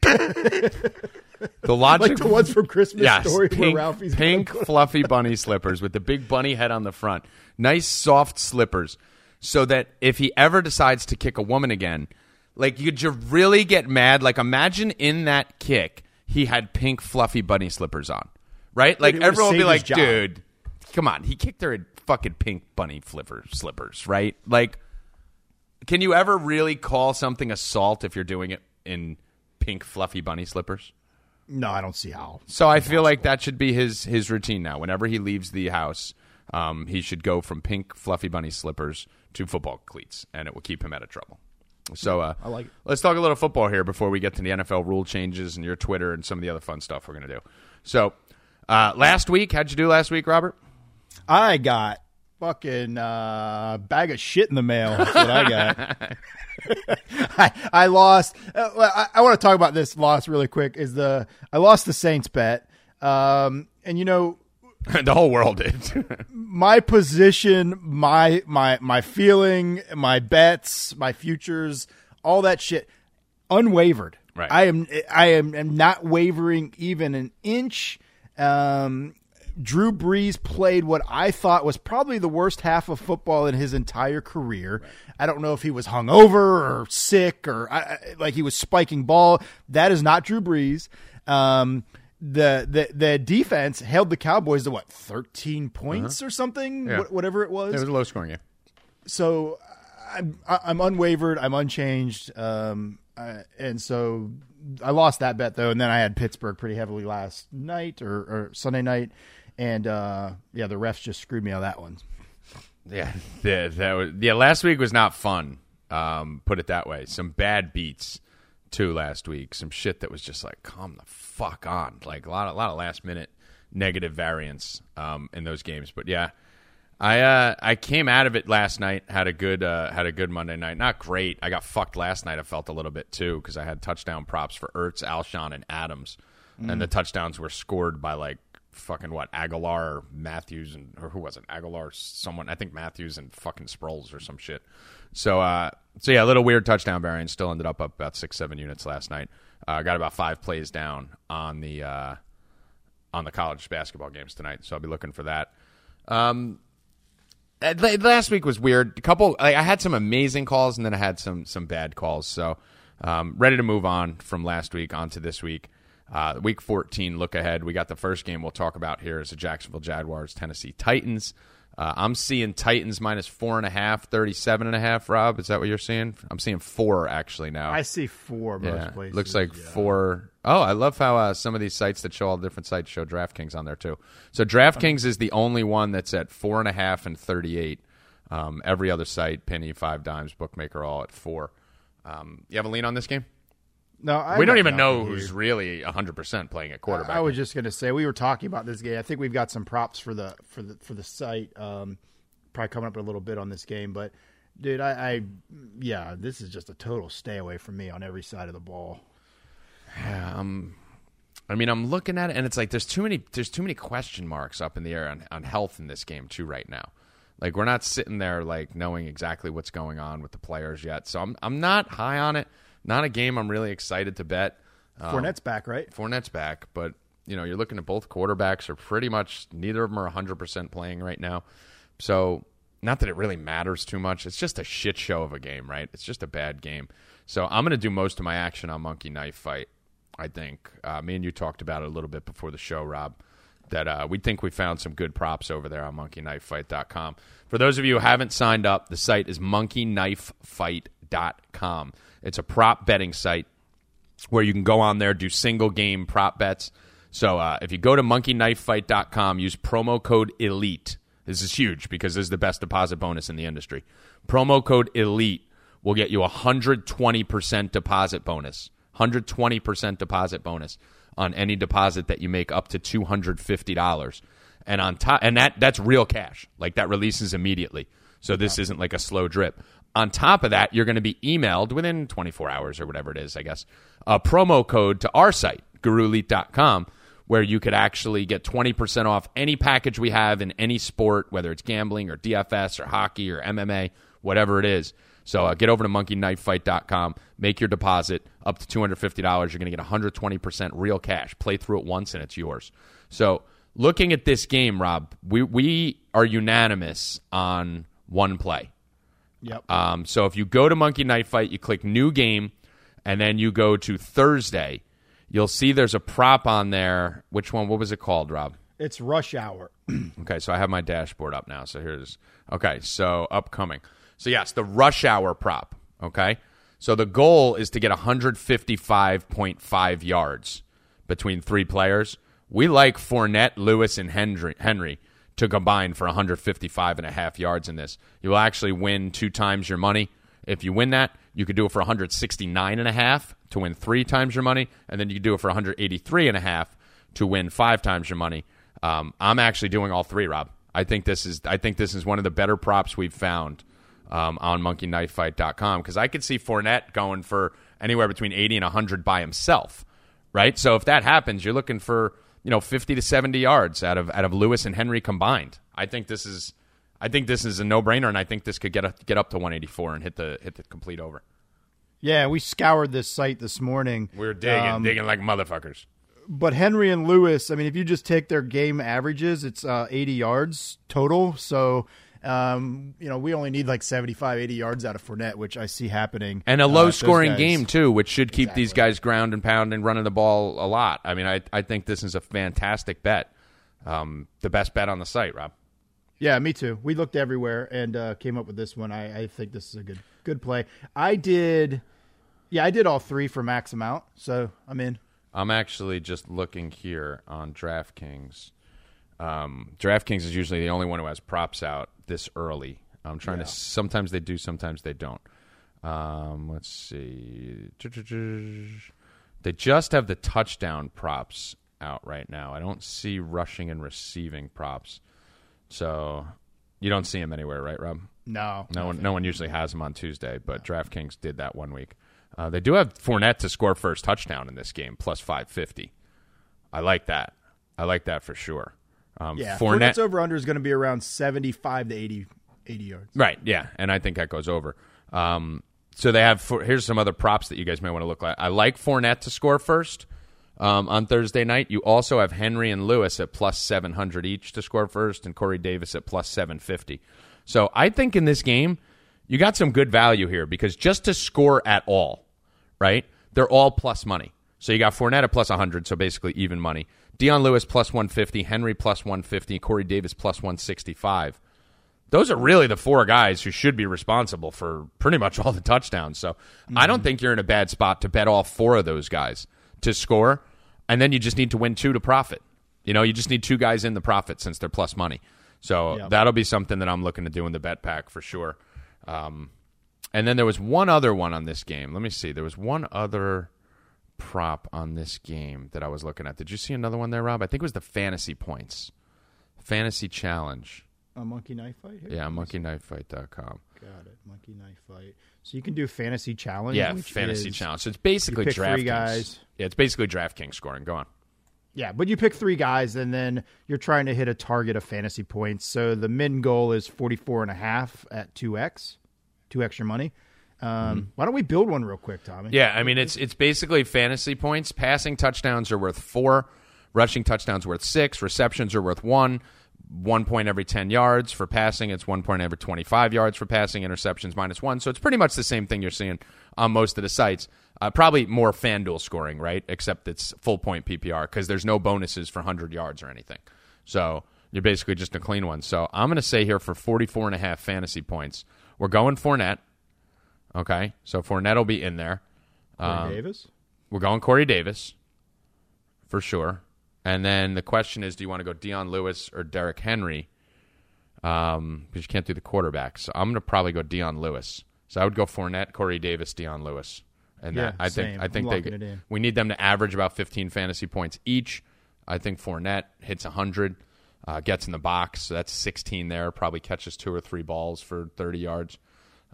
The logic, like the ones from Christmas yes, Story, pink, where Ralphie's pink fluffy bunny slippers with the big bunny head on the front. Nice soft slippers, so that if he ever decides to kick a woman again, like you'd you really get mad. Like imagine in that kick he had pink fluffy bunny slippers on, right? Like everyone would be like, dude, come on, he kicked her in fucking pink bunny flipper slippers, right? Like. Can you ever really call something assault if you're doing it in pink fluffy bunny slippers? No, I don't see how. So I feel like that should be his his routine now. Whenever he leaves the house, um, he should go from pink fluffy bunny slippers to football cleats, and it will keep him out of trouble. So uh, I like it. Let's talk a little football here before we get to the N F L rule changes and your Twitter and some of the other fun stuff we're going to do. So uh, last week, how'd you do last week, Robert? I got... Fucking uh, bag of shit in the mail. That's what I got. I, I lost. Uh, I, I want to talk about this loss really quick. Is the I lost the Saints bet, um, and you know, the whole world did. My position, my my my feeling, my bets, my futures, all that shit, unwavered. Right. I am I am, am not wavering even an inch. Um. Drew Brees played what I thought was probably the worst half of football in his entire career. Right. I don't know if he was hungover or sick or I, like he was spiking ball. That is not Drew Brees. Um, the, the the defense held the Cowboys to, what, thirteen points uh-huh. or something, yeah. Wh- whatever it was. It was a low scoring game. So I'm, I'm unwavered. I'm unchanged. Um, I, and so I lost that bet, though. And then I had Pittsburgh pretty heavily last night or, or Sunday night. And, uh, yeah, the refs just screwed me on that one. Yeah, yeah, that was, yeah, last week was not fun, um, put it that way. Some bad beats, too, last week. Some shit that was just like, come the fuck on. Like, a lot of, lot of last-minute negative variance um, in those games. But, yeah, I uh, I came out of it last night, had a good uh, had a good Monday night. Not great. I got fucked last night, I felt a little bit, too, because I had touchdown props for Ertz, Alshon, and Adams. Mm. And the touchdowns were scored by, like, fucking what Aguilar or Matthews and or who was it Aguilar someone I think Matthews and fucking Sproles or some shit so uh so yeah a little weird touchdown variance still ended up up about six seven units last night. I uh, got about five plays down on the uh on the college basketball games tonight, so I'll be looking for that. Um last week was weird. A couple like, I had some amazing calls and then I had some some bad calls, so um ready to move on from last week onto this week. Uh, week fourteen, look ahead. We got the first game we'll talk about here is the Jacksonville Jaguars, Tennessee Titans. Uh, I'm seeing Titans minus four and a half, thirty-seven and a half. Rob, is that what you're seeing? I'm seeing four actually now. I see four most yeah. places. Looks like yeah. four. Oh, I love how uh, some of these sites that show all the different sites show DraftKings on there too. So DraftKings okay. is the only one that's at four and a half and thirty-eight. Um, every other site, penny, five dimes, bookmaker, all at four. Um, you have a lean on this game? No, I we don't even know who's really one hundred percent playing at quarterback. I was just going to say we were talking about this game. I think we've got some props for the for the for the site. Um, probably coming up a little bit on this game, but dude, I, I yeah, this is just a total stay away from me on every side of the ball. Yeah, um, I mean, I'm looking at it, and it's like there's too many there's too many question marks up in the air on, on health in this game too right now. Like we're not sitting there like knowing exactly what's going on with the players yet. So I'm I'm not high on it. Not a game I'm really excited to bet. Um, Fournette's back, right? Fournette's back, but you know you're looking at both quarterbacks are pretty much neither of them are one hundred percent playing right now. So not that it really matters too much. It's just a shit show of a game, right? It's just a bad game. So I'm going to do most of my action on Monkey Knife Fight. I think uh, me and you talked about it a little bit before the show, Rob. That uh, we think we found some good props over there on monkey knife fight dot com. For those of you who haven't signed up, the site is monkey knife fight dot com. It's a prop betting site where you can go on there, do single game prop bets. So uh, if you go to monkey knife fight dot com, use promo code ELITE. This is huge because this is the best deposit bonus in the industry. Promo code ELITE will get you a one hundred twenty percent deposit bonus. one hundred twenty percent deposit bonus on any deposit that you make up to two hundred fifty dollars. And on top, and that that's real cash. Like that releases immediately. So this isn't like a slow drip. On top of that, you're going to be emailed within twenty-four hours or whatever it is, I guess, a promo code to our site, guru elite dot com, where you could actually get twenty percent off any package we have in any sport, whether it's gambling or D F S or hockey or M M A, whatever it is. So uh, get over to monkey knife fight dot com, make your deposit up to two hundred fifty dollars. You're going to get one hundred twenty percent real cash. Play through it once and it's yours. So looking at this game, Rob, we, we are unanimous on one play. Yep. Um, so if you go to Monkey Knife Fight, you click new game, and then you go to Thursday. You'll see there's a prop on there. Which one? What was it called, Rob? It's Rush Hour. Okay, so I have my dashboard up now. So here's okay. So upcoming. So yes, the Rush Hour prop. Okay, so the goal is to get one hundred fifty-five point five yards between three players. We like Fournette, Lewis, and Henry. Henry. to combine for one hundred fifty-five and a half yards in this. You will actually win two times your money. If you win that, you could do it for one hundred sixty-nine and a half to win three times your money, and then you could do it for one hundred eighty-three and a half to win five times your money. Um, I'm actually doing all three, Rob. I think this is I think this is one of the better props we've found um, on monkey knife fight dot com because I could see Fournette going for anywhere between eighty and one hundred by himself, right? So if that happens, you're looking for you know, fifty to seventy yards out of out of Lewis and Henry combined. I think this is, I think this is a no-brainer, and I think this could get up, get up to one hundred eighty-four and hit the hit the complete over. Yeah, we scoured this site this morning. We we're digging, um, digging like motherfuckers. But Henry and Lewis, I mean, if you just take their game averages, it's uh, eighty yards total. So, um, you know, we only need like seventy-five, eighty yards out of Fournette, which I see happening. And a low-scoring uh, game, too, which should keep exactly. these guys ground and pound and running the ball a lot. I mean, I, I think this is a fantastic bet. Um, the best bet on the site, Rob. Yeah, me too. We looked everywhere and uh, came up with this one. I, I think this is a good good play. I did – yeah, I did all three for max amount, so I'm in. I'm actually just looking here on DraftKings. Um, DraftKings is usually the only one who has props out this early. I'm trying yeah. to. Sometimes they do. Sometimes they don't. Um, let's see. They just have the touchdown props out right now. I don't see rushing and receiving props. So you don't see them anywhere, right, Rob? No. No one. No one usually has them on Tuesday, but no. DraftKings did that one week. Uh, they do have Fournette to score first touchdown in this game, plus five fifty. I like that. I like that for sure. Um, yeah, Fournette's over-under is going to be around seventy-five to eighty yards. Right, yeah, and I think that goes over. Um, so they have – here's some other props that you guys may want to look at. I like Fournette to score first um, on Thursday night. You also have Henry and Lewis at plus seven hundred each to score first and Corey Davis at plus seven fifty. So I think in this game, you got some good value here because just to score at all, right, they're all plus money. So you got Fournette at plus one hundred, so basically even money. Deion Lewis plus one fifty, Henry plus one fifty, Corey Davis plus one sixty-five. those are really the four guys who should be responsible for pretty much all the touchdowns. So mm-hmm. I don't think you're in a bad spot to bet all four of those guys to score, and then you just need to win two to profit. You know, you just need two guys in the profit since they're plus money. So yep. that'll be something that I'm looking to do in the bet pack for sure. Um, and then there was one other one on this game. Let me see. There was one other prop on this game that I was looking at. Did you see another one there, Rob? I think it was the fantasy points. Fantasy challenge. A monkey knife fight? Here yeah, monkey knife fight dot com. Got it. Monkey knife fight. So you can do fantasy challenge. Yeah, which fantasy is, challenge. So it's basically DraftKings. Yeah, it's basically DraftKings scoring. Go on. Yeah, but you pick three guys, and then you're trying to hit a target of fantasy points. So the min goal is forty-four and a half at two X, two X your money. Um, mm-hmm. Why don't we build one real quick, Tommy? Yeah, I mean, it's it's basically fantasy points. Passing touchdowns are worth four. Rushing touchdowns worth six. Receptions are worth one. One point every ten yards for passing. It's one point every twenty-five yards for passing. Interceptions minus one. So it's pretty much the same thing you're seeing on most of the sites. Uh, probably more FanDuel scoring, right? Except it's full point P P R because there's no bonuses for one hundred yards or anything. So you're basically just a clean one. So I'm going to say here for forty-four and a half fantasy points, we're going Fournette. Okay. So Fournette will be in there. Um, Corey Davis? We're going Corey Davis for sure. And then the question is, do you want to go Deion Lewis or Derrick Henry? Um, because you can't do the quarterback. So I'm going to probably go Deion Lewis. So I would go Fournette, Corey Davis, Deion Lewis. And yeah, that, I same. think I think I'm they we need them to average about fifteen fantasy points each. I think Fournette hits one hundred, uh, gets in the box, so that's sixteen there. Probably catches two or three balls for thirty yards.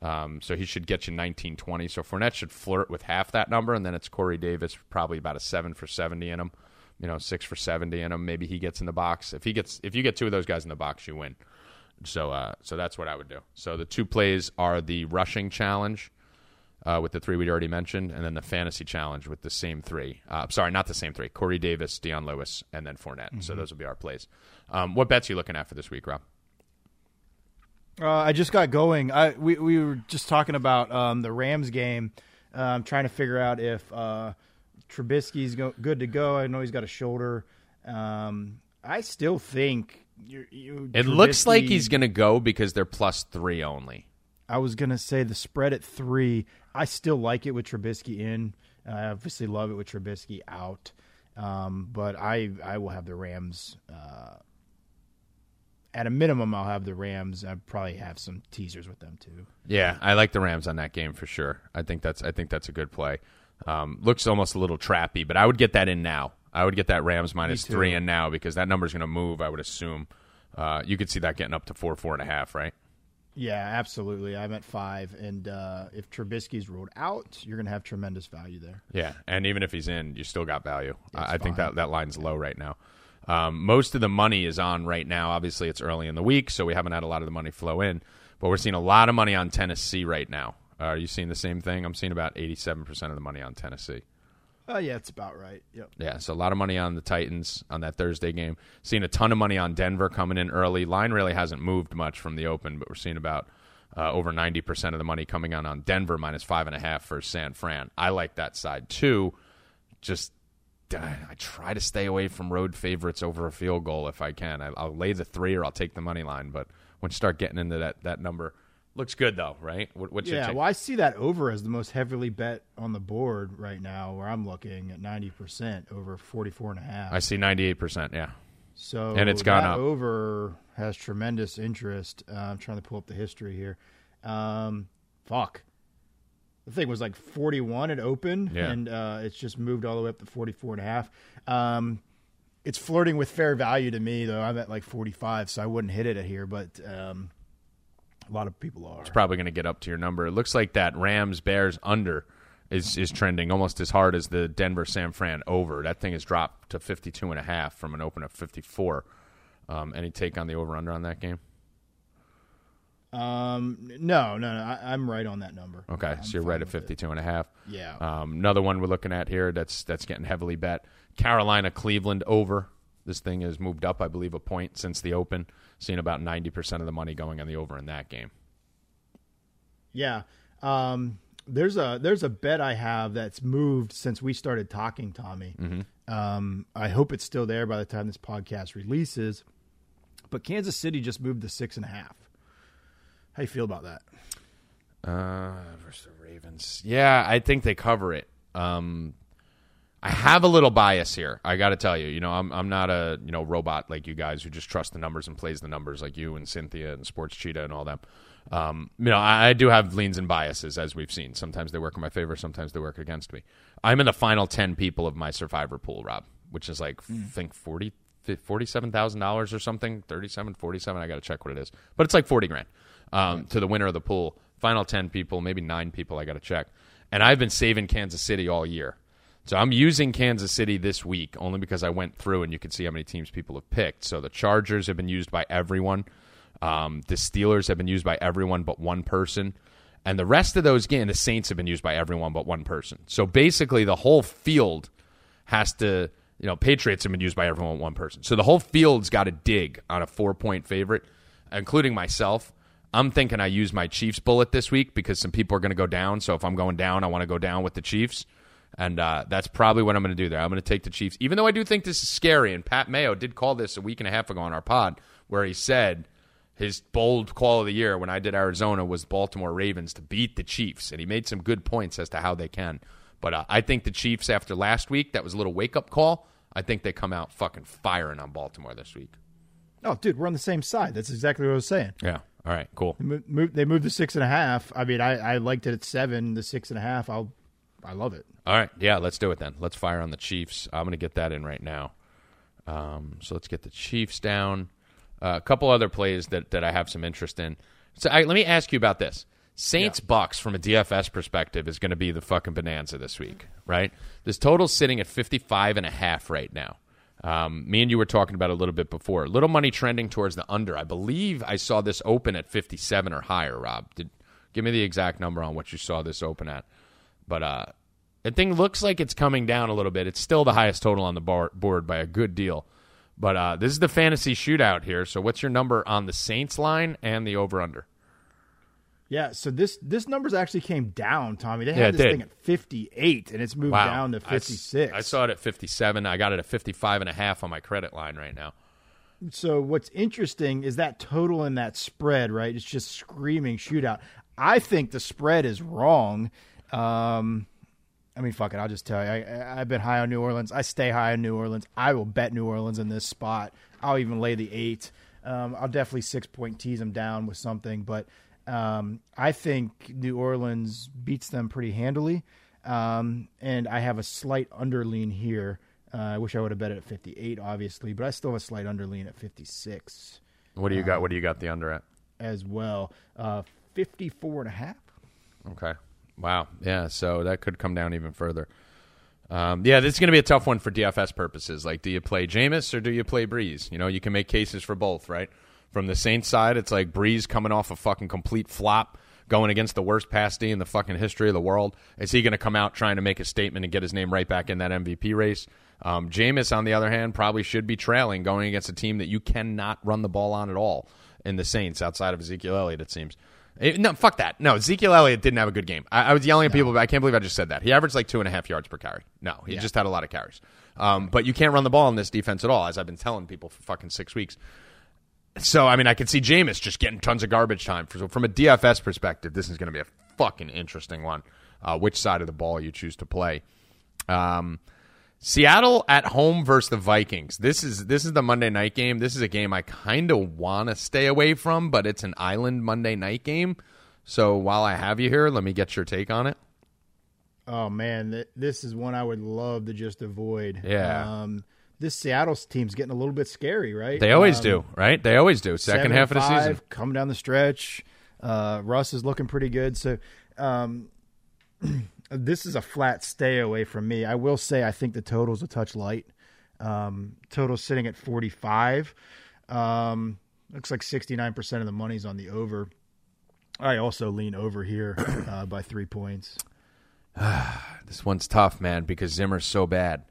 Um, so he should get you nineteen, twenty. So Fournette should flirt with half that number, and then it's Corey Davis, probably about a seven for seventy in him, you know, six for seventy in him. Maybe he gets in the box. If he gets, if you get two of those guys in the box, you win. So, uh, so that's what I would do. So the two plays are the rushing challenge. Uh, with the three we already mentioned, and then the fantasy challenge with the same three. Uh, sorry, not the same three. Corey Davis, Deion Lewis, and then Fournette. Mm-hmm. So those will be our plays. Um, what bets are you looking at for this week, Rob? Uh, I just got going. I we, we were just talking about um, the Rams game. I'm um, trying to figure out if uh, Trubisky's go- good to go. I know he's got a shoulder. Um, I still think you're, you. It Trubisky, looks like he's going to go because they're plus three only. I was going to say the spread at three. I still like it with Trubisky in. I obviously love it with Trubisky out. Um, but I I will have the Rams. Uh, at a minimum, I'll have the Rams. I probably have some teasers with them too. Yeah, I like the Rams on that game for sure. I think that's I think that's a good play. Um, looks almost a little trappy, but I would get that in now. I would get that Rams minus three in now because that number's going to move, I would assume. Uh, you could see that getting up to four, four and a half, right? Yeah, absolutely. I'm at five, and uh, if Trubisky's ruled out, you're going to have tremendous value there. Yeah, and even if he's in, you still got value. It's I fine. think that, that line's low right now. Um, most of the money is on right now. Obviously, it's early in the week, so we haven't had a lot of the money flow in, but we're seeing a lot of money on Tennessee right now. Uh, are you seeing the same thing? I'm seeing about eighty-seven percent of the money on Tennessee. Oh, uh, yeah, it's about right. Yep. Yeah, so a lot of money on the Titans on that Thursday game. Seeing a ton of money on Denver coming in early. Line really hasn't moved much from the open, but we're seeing about uh, over ninety percent of the money coming on on Denver minus five and a half for San Fran. I like that side too. Just I try to stay away from road favorites over a field goal if I can. I, I'll lay the three or I'll take the money line, but once you start getting into that, that number – looks good, though, right? What, what's yeah, your well, I see that over as the most heavily bet on the board right now where I'm looking at ninety percent over forty-four and a half. I see ninety-eight percent, yeah. So and it's gone up. Over has tremendous interest. Uh, I'm trying to pull up the history here. Um, fuck. The thing was like forty-one at open, yeah. and uh, it's just moved all the way up to forty-four and a half. Um, it's flirting with fair value to me, though. I'm at like forty-five, so I wouldn't hit it at here, but... Um, a lot of people are. It's probably going to get up to your number. It looks like that Rams-Bears under is, is trending almost as hard as the Denver-San Fran over. That thing has dropped to fifty-two and a half from an open of fifty-four. Um, any take on the over-under on that game? Um, no, no, no. I, I'm right on that number. Okay, I'm so you're right at fifty-two and a half. Yeah. Um, another one we're looking at here that's that's getting heavily bet. Carolina-Cleveland over. This thing has moved up, I believe, a point since the open. Seeing about ninety percent of the money going on the over in that game. Yeah. Um, there's a there's a bet I have that's moved since we started talking, Tommy. Mm-hmm. Um, I hope it's still there by the time this podcast releases. But Kansas City just moved to six and a half. How you feel about that? Uh, versus the Ravens. Yeah, I think they cover it. Um, I have a little bias here. I got to tell you, you know, I'm I'm not a you know robot like you guys who just trust the numbers and plays the numbers like you and Cynthia and Sports Cheetah and all them. Um, you know, I, I do have leans and biases, as we've seen. Sometimes they work in my favor. Sometimes they work against me. I'm in the final ten people of my survivor pool, Rob, which is like, mm. I think forty forty-seven thousand dollars or something, thirty-seven, forty-seven. I got to check what it is, but it's like forty grand um, to the winner of the pool. Final ten people, maybe nine people. I got to check. And I've been saving Kansas City all year. So I'm using Kansas City this week only because I went through and you can see how many teams people have picked. So the Chargers have been used by everyone. Um, the Steelers have been used by everyone but one person. And the rest of those, again, the Saints have been used by everyone but one person. So basically the whole field has to... You know, Patriots have been used by everyone, one person. So the whole field's got to dig on a four-point favorite, including myself. I'm thinking I use my Chiefs bullet this week because some people are going to go down. So if I'm going down, I want to go down with the Chiefs. And uh, that's probably what I'm going to do there. I'm going to take the Chiefs, even though I do think this is scary. And Pat Mayo did call this a week and a half ago on our pod where he said his bold call of the year when I did Arizona was Baltimore Ravens to beat the Chiefs. And he made some good points as to how they can. But uh, I think the Chiefs, after last week, that was a little wake-up call. I think they come out fucking firing on Baltimore this week. Oh, dude, we're on the same side. That's exactly what I was saying. Yeah. All right, cool. They moved, moved, they moved to six and a half. I mean, I, I liked it at seven, the six and a half. I'll, I love it. All right, yeah, let's do it then. Let's fire on the Chiefs. I'm going to get that in right now. Um, so let's get the Chiefs down. Uh, a couple other plays that, that I have some interest in. So I, let me ask you about this. Saints yeah. Bucks from a D F S perspective is going to be the fucking bonanza this week, right? This total's sitting at fifty-five and a half right now. Um, me and you were talking about it a little bit before. Little money trending towards the under. I believe I saw this open at fifty-seven or higher, Rob. Did, give me the exact number on what you saw this open at. But uh, the thing looks like it's coming down a little bit. It's still the highest total on the bar- board by a good deal. But uh, this is the fantasy shootout here. So what's your number on the Saints line and the over-under? Yeah, so this this numbers actually came down, Tommy. They had yeah, this did. thing at fifty-eight, and it's moved wow. down to fifty-six. I, I saw it at fifty-seven. I got it at fifty-five and a half on my credit line right now. So what's interesting is that total and that spread, right? It's just screaming shootout. I think the spread is wrong. Um, I mean, fuck it. I'll just tell you. I, I've been high on New Orleans. I stay high on New Orleans. I will bet New Orleans in this spot. I'll even lay the eight. Um, I'll definitely six-point tease them down with something, but... Um, I think New Orleans beats them pretty handily, um, and I have a slight underlean here. Uh, I wish I would have bet it at fifty-eight, obviously, but I still have a slight underlean at fifty-six. What do you um, got? What do you got the under at? As well, uh, fifty-four and a half. Okay. Wow. Yeah. So that could come down even further. Um, yeah, this is going to be a tough one for D F S purposes. Like, do you play Jameis or do you play Breeze? You know, you can make cases for both, right? From the Saints side, it's like Breeze coming off a fucking complete flop, going against the worst pass D in the fucking history of the world. Is he going to come out trying to make a statement and get his name right back in that M V P race? Um, Jameis, on the other hand, probably should be trailing, going against a team that you cannot run the ball on at all in the Saints, outside of Ezekiel Elliott, it seems. It, no, fuck that. No, Ezekiel Elliott didn't have a good game. I, I was yelling at no. people, but I can't believe I just said that. He averaged like two and a half yards per carry. No, he yeah. just had a lot of carries. Um, but you can't run the ball on this defense at all, as I've been telling people for fucking six weeks. So, I mean, I could see Jameis just getting tons of garbage time. So, from a D F S perspective, this is going to be a fucking interesting one, uh, which side of the ball you choose to play. Um, Seattle at home versus the Vikings. This is this is the Monday night game. This is a game I kind of want to stay away from, but it's an island Monday night game. So, while I have you here, let me get your take on it. Oh, man, th- this is one I would love to just avoid. Yeah. Um This Seattle team's getting a little bit scary, right? They always um, do, right? They always do. Second half of the season. Coming down the stretch. Uh, Russ is looking pretty good. So um, this is a flat stay away from me. I will say I think the total's a touch light. Um, total's sitting at forty-five. Um, looks like sixty-nine percent of the money's on the over. I also lean over here uh, by three points. This one's tough, man, because Zimmer's so bad.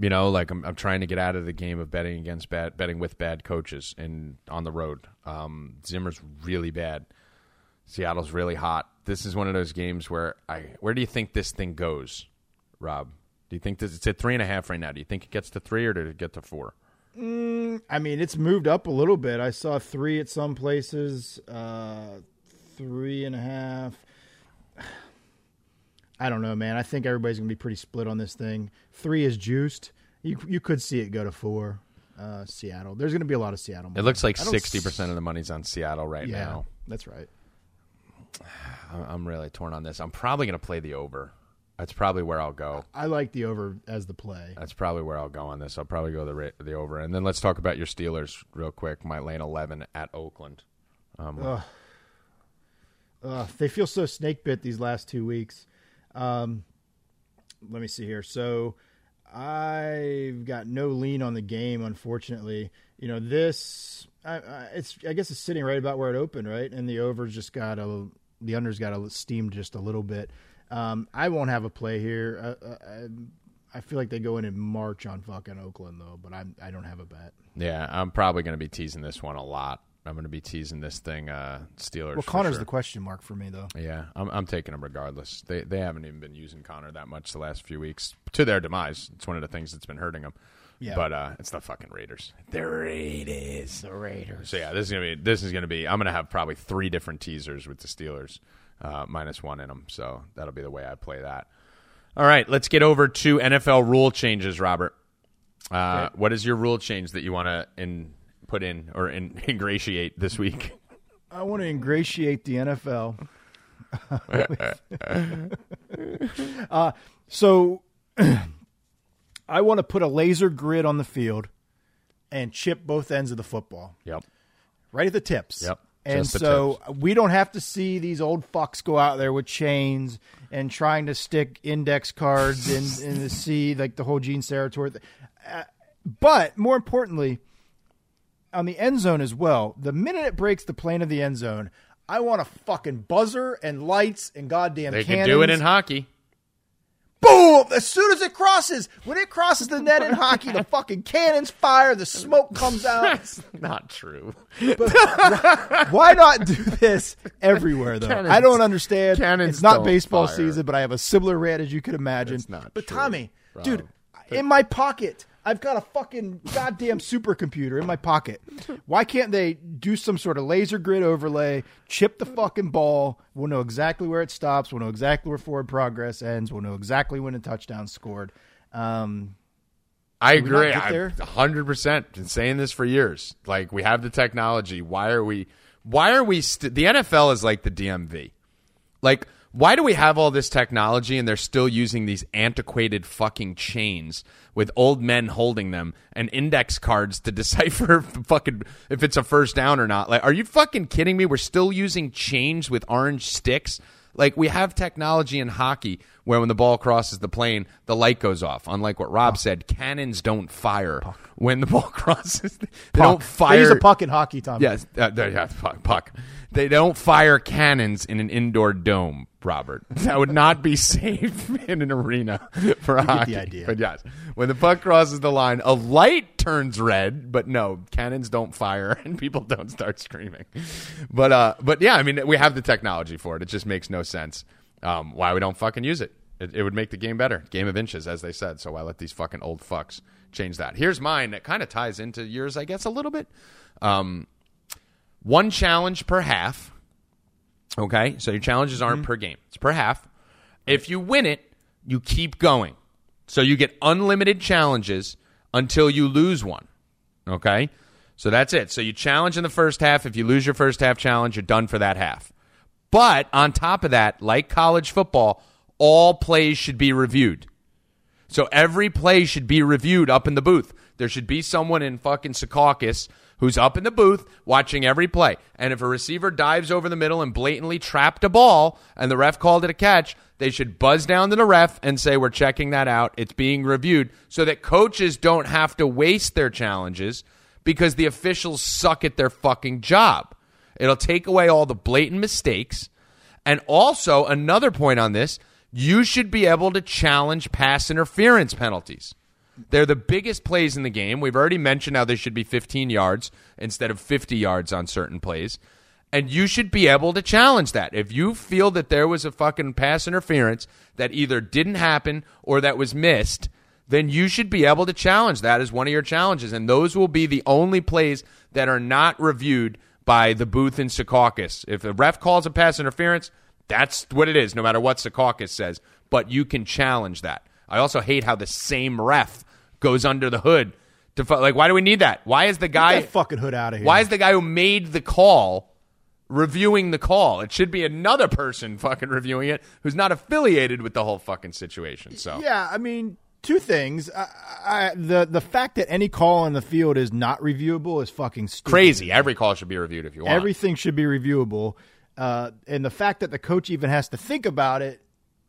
You know, like I'm, I'm trying to get out of the game of betting against bad, betting with bad coaches and on the road. Um, Zimmer's really bad. Seattle's really hot. This is one of those games where I. Where do you think this thing goes, Rob? Do you think this? It's at three and a half right now. Do you think it gets to three or did it get to four? Mm, I mean, it's moved up a little bit. I saw three at some places, uh, three and a half. I don't know, man. I think everybody's going to be pretty split on this thing. Three is juiced. You you could see it go to four. Uh, Seattle. There's going to be a lot of Seattle money. It looks like sixty percent of the money's on Seattle right yeah, now. That's right. I'm really torn on this. I'm probably going to play the over. That's probably where I'll go. I like the over as the play. That's probably where I'll go on this. I'll probably go the the over. And then let's talk about your Steelers real quick. My lane eleven at Oakland. Um, Ugh. Ugh, they feel so snake bit these last two weeks. Um, let me see here. So I've got no lean on the game, unfortunately. You know, this, I, I, it's, I guess it's sitting right about where it opened, right? And the over's just got a, the under's got a steamed just a little bit. Um, I won't have a play here. Uh, I, I feel like they go in and march on fucking Oakland, though, but I'm, I don't have a bet. Yeah, I'm probably going to be teasing this one a lot. I'm going to be teasing this thing, uh, Steelers. Well, Connor's sure. the question mark for me, though. Yeah, I'm, I'm taking him regardless. They they haven't even been using Connor that much the last few weeks, to their demise. It's one of the things that's been hurting them. Yeah, but uh, it's the fucking Raiders. The Raiders, the Raiders. So yeah, this is gonna be. This is gonna be. I'm gonna have probably three different teasers with the Steelers, uh, minus one in them. So that'll be the way I play that. All right, let's get over to N F L rule changes, Robert. Uh, right. What is your rule change that you want to in? Put in or in, ingratiate this week. I want to ingratiate the N F L. uh, so I want to put a laser grid on the field and chip both ends of the football. Yep. Right at the tips. Yep. And so tips. We don't have to see these old fucks go out there with chains and trying to stick index cards in, in the sea, like the whole Gene Sarator thing. Uh, but more importantly, on the end zone as well, the minute it breaks the plane of the end zone, I want a fucking buzzer and lights and goddamn they cannons. They can do it in hockey. Boom! As soon as it crosses, when it crosses the net in hockey, the fucking cannons fire, the smoke comes out. That's not true. But why, why not do this everywhere, though? Cannons, I don't understand. Cannons it's not baseball fire. Season, but I have a similar rant, as you could imagine. It's not but true, Tommy, Rob. Dude, but- in my pocket... I've got a fucking goddamn supercomputer in my pocket. Why can't they do some sort of laser grid overlay, chip the fucking ball, we'll know exactly where it stops, we'll know exactly where forward progress ends, we'll know exactly when a touchdown's scored. Um, I agree. I'm one hundred percent been saying this for years. Like, we have the technology. Why are we – Why are we st- – the N F L is like the D M V. Like, why do we have all this technology and they're still using these antiquated fucking chains with old men holding them and index cards to decipher fucking if it's a first down or not? Like, are you fucking kidding me? We're still using chains with orange sticks. Like, we have technology in hockey where when the ball crosses the plane, the light goes off. Unlike what Rob puck. said, cannons don't fire puck. when the ball crosses. They puck. don't fire. They use a puck in hockey, Tommy. Yes, uh, yeah, puck, puck. They don't fire cannons in an indoor dome, Robert. That would not be safe in an arena for you hockey. Get the idea. But yes, when the puck crosses the line, a light turns red. But no, cannons don't fire and people don't start screaming. But uh, but yeah, I mean, we have the technology for it. It just makes no sense. Um, why we don't fucking use it. it. It would make the game better. Game of inches, as they said. So why let these fucking old fucks change that? Here's mine that kind of ties into yours, I guess, a little bit. Um, one challenge per half. Okay? So your challenges aren't mm-hmm. per game. It's per half. If you win it, you keep going. So you get unlimited challenges until you lose one. Okay? So that's it. So you challenge in the first half. If you lose your first half challenge, you're done for that half. But on top of that, like college football, all plays should be reviewed. So every play should be reviewed up in the booth. There should be someone in fucking Secaucus who's up in the booth watching every play. And if a receiver dives over the middle and blatantly trapped a ball and the ref called it a catch, they should buzz down to the ref and say, we're checking that out. It's being reviewed so that coaches don't have to waste their challenges because the officials suck at their fucking job. It'll take away all the blatant mistakes. And also, another point on this, you should be able to challenge pass interference penalties. They're the biggest plays in the game. We've already mentioned how they should be fifteen yards instead of fifty yards on certain plays. And you should be able to challenge that. If you feel that there was a fucking pass interference that either didn't happen or that was missed, then you should be able to challenge that as one of your challenges. And those will be the only plays that are not reviewed by the booth in Secaucus. If the ref calls a pass interference, that's what it is, no matter what Secaucus says. But you can challenge that. I also hate how the same ref goes under the hood. To fu- like, why do we need that? Why is the guy... Get that fucking hood out of here. Why is the guy who made the call reviewing the call? It should be another person fucking reviewing it who's not affiliated with the whole fucking situation. So yeah, I mean, two things. I, I, the the fact that any call on the field is not reviewable is fucking stupid. Crazy. Every call should be reviewed if you want. Everything should be reviewable. Uh, and the fact that the coach even has to think about it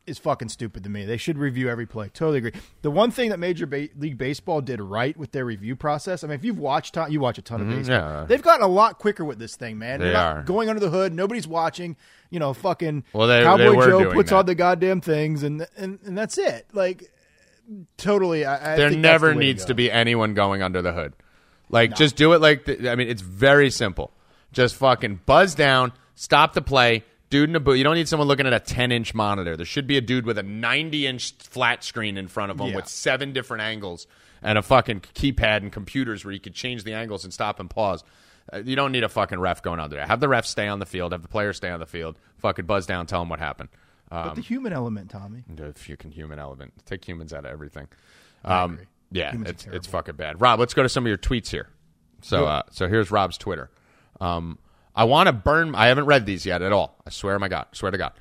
is fucking stupid to me. They should review every play. Totally agree. The one thing that Major ba- League Baseball did right with their review process, I mean, if you've watched, ton- you watch a ton of mm-hmm, baseball. Yeah. They've gotten a lot quicker with this thing, man. They They're not are. going under the hood. Nobody's watching. You know, fucking well, they, Cowboy they Joe puts that. on the goddamn things, and, and, and that's it. Like, totally. I, I there never the needs to, to be anyone going under the hood. Like, no. just do it like, the, I mean, it's very simple. Just fucking buzz down, stop the play, dude in a boot. You don't need someone looking at a ten-inch monitor. There should be a dude with a ninety-inch flat screen in front of him yeah. with seven different angles and a fucking keypad and computers where you could change the angles and stop and pause. Uh, you don't need a fucking ref going under there. Have the ref stay on the field. Have the players stay on the field. Fucking buzz down. Tell them what happened. Um, but the human element, Tommy. The fucking human element. Take humans out of everything. Um, yeah, humans it's it's fucking bad. Rob, let's go to some of your tweets here. So, uh, so here's Rob's Twitter. Um I want to burn... I haven't read these yet at all. I swear my God. Swear to God.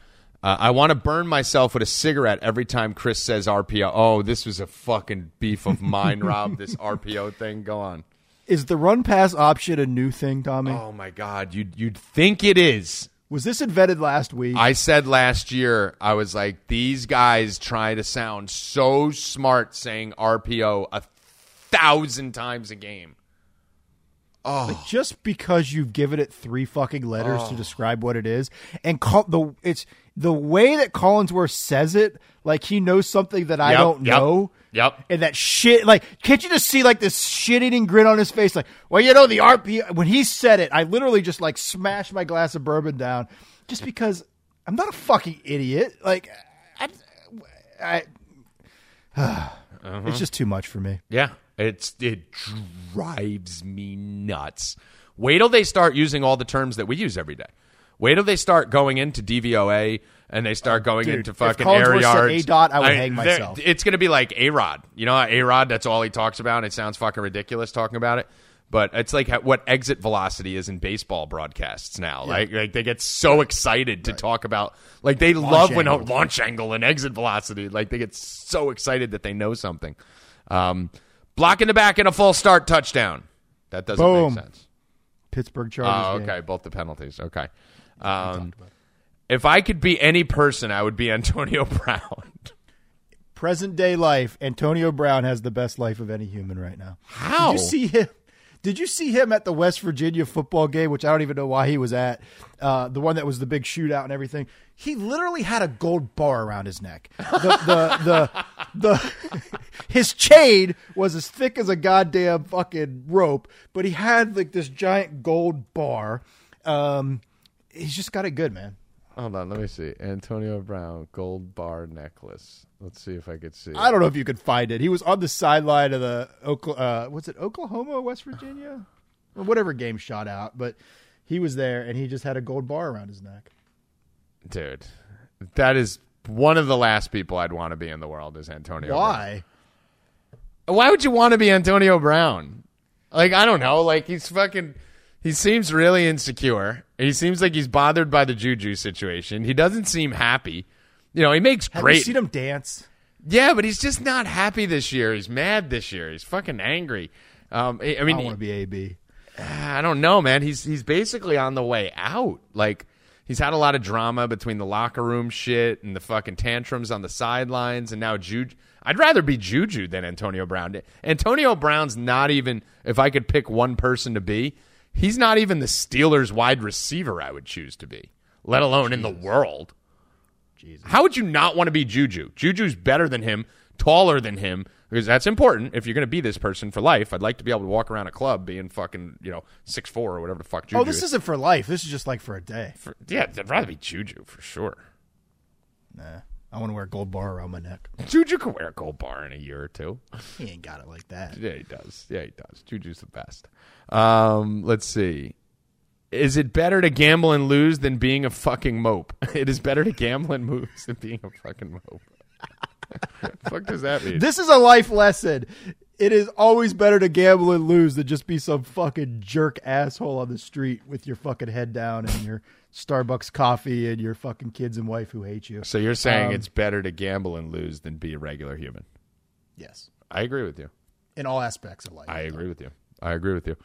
Uh, I want to burn myself with a cigarette every time Chris says R P O. Oh, this was a fucking beef of mine, Rob, this R P O thing. Go on. Is the run-pass option a new thing, Tommy? Oh, my God. You'd, you'd think it is. Was this invented last week? I said last year, I was like, these guys try to sound so smart saying R P O a thousand times a game. Oh. Like just because you've given it three fucking letters oh. to describe what it is, and call the it's the way that Collinsworth says it, like he knows something that I yep, don't yep, know. Yep. And that shit, like, can't you just see like this shit-eating grin on his face? Like, well, you know, the R P O. When he said it, I literally just like smashed my glass of bourbon down, just because I'm not a fucking idiot. Like, I, I uh-huh. it's just too much for me. Yeah. It's, it drives me nuts. Wait till they start using all the terms that we use every day. Wait till they start going into D V O A and they start going Dude, into fucking air yards. A-dot, I would I, hang myself. It's going to be like A-Rod. You know, A-Rod, that's all he talks about. It sounds fucking ridiculous talking about it. But it's like what exit velocity is in baseball broadcasts now. Yeah. Like, like they get so excited to right. talk about. Like they launch love angle. when a launch angle and exit velocity. Like they get so excited that they know something. Um Blocking the back and a full start touchdown. That doesn't Boom. make sense. Pittsburgh Chargers. Oh, okay. Game. Both the penalties. Okay. Um, if I could be any person, I would be Antonio Brown. Present day life, Antonio Brown has the best life of any human right now. How? Did you see him? Did you see him at the West Virginia football game, which I don't even know why he was at, uh, the one that was the big shootout and everything? He literally had a gold bar around his neck. The, the, the, the, his chain was as thick as a goddamn fucking rope, but he had like this giant gold bar. Um, he's just got it good, man. Hold on, let me see. Antonio Brown, gold bar necklace. Let's see if I could see. I don't know if you could find it. He was on the sideline of the uh, what's it, Oklahoma, West Virginia? Or whatever game shot out, but he was there, and he just had a gold bar around his neck. Dude, that is one of the last people I'd want to be in the world is Antonio Why? Brown. Why would you want to be Antonio Brown? Like, I don't know. Like, he's fucking... He seems really insecure. He seems like he's bothered by the Juju situation. He doesn't seem happy. You know, he makes Have great. Have you seen him dance? Yeah, but he's just not happy this year. He's mad this year. He's fucking angry. Um, I mean, I want to be A B. I don't know, man. He's he's basically on the way out. Like he's had a lot of drama between the locker room shit and the fucking tantrums on the sidelines, and now Juju. I'd rather be Juju than Antonio Brown. Antonio Brown's not even. If I could pick one person to be. He's not even the Steelers wide receiver I would choose to be, let alone Jesus. in the world. Jesus. How would you not want to be Juju? Juju's better than him, taller than him, because that's important. If you're going to be this person for life, I'd like to be able to walk around a club being fucking, you know, six foot four or whatever the fuck Juju is. Oh, this is. isn't for life. This is just like for a day. For, yeah, I'd rather be Juju for sure. Nah. I want to wear a gold bar around my neck. Juju can wear a gold bar in a year or two. He ain't got it like that. Yeah, he does. Yeah, he does. Juju's the best. Um, let's see. Is it better to gamble and lose than being a fucking mope? It is better to gamble and lose than being a fucking mope. Fuck does that mean? This is a life lesson. It is always better to gamble and lose than just be some fucking jerk asshole on the street with your fucking head down and your Starbucks coffee and your fucking kids and wife who hate you. So you're saying um, it's better to gamble and lose than be a regular human? Yes. I agree with you. In all aspects of life. I agree though. with you. I agree with you.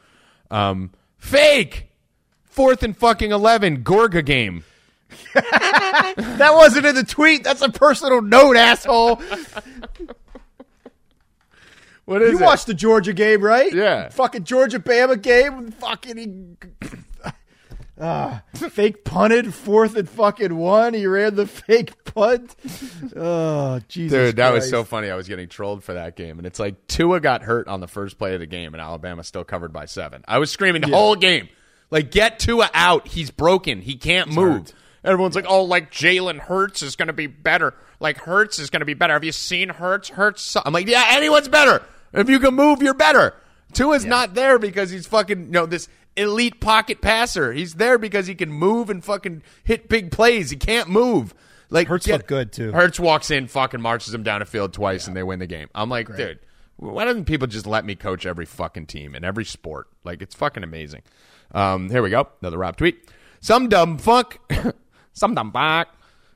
Um, fake! Fourth and fucking eleven, Gorga game. That wasn't in the tweet. That's a personal note, asshole. What is you it? Watched the Georgia game, right? Yeah. Fucking Georgia-Bama game. Fucking uh, fake punted, fourth and fucking one. He ran the fake punt. Oh, Jesus Dude, that Christ. was so funny. I was getting trolled for that game. And it's like Tua got hurt on the first play of the game, and Alabama still covered by seven. I was screaming the yeah. whole game. Like, get Tua out. He's broken. He can't He's move. Hurt. Everyone's yeah. like, oh, like Jalen Hurts is going to be better. Like, Hurts is going to be better. Have you seen Hurts? Hurts sucks. I'm like, yeah, anyone's better. If you can move, you're better. Tua's yeah. not there because he's fucking, you know, this elite pocket passer. He's there because he can move and fucking hit big plays. He can't move. Like Hurts get, looked good, too. Hurts walks in, fucking marches him down a field twice, yeah. and they win the game. I'm like, Great. dude, why don't people just let me coach every fucking team and every sport? Like, it's fucking amazing. Um, here we go. Another Rob tweet. Some dumb fuck. Some dumb fuck.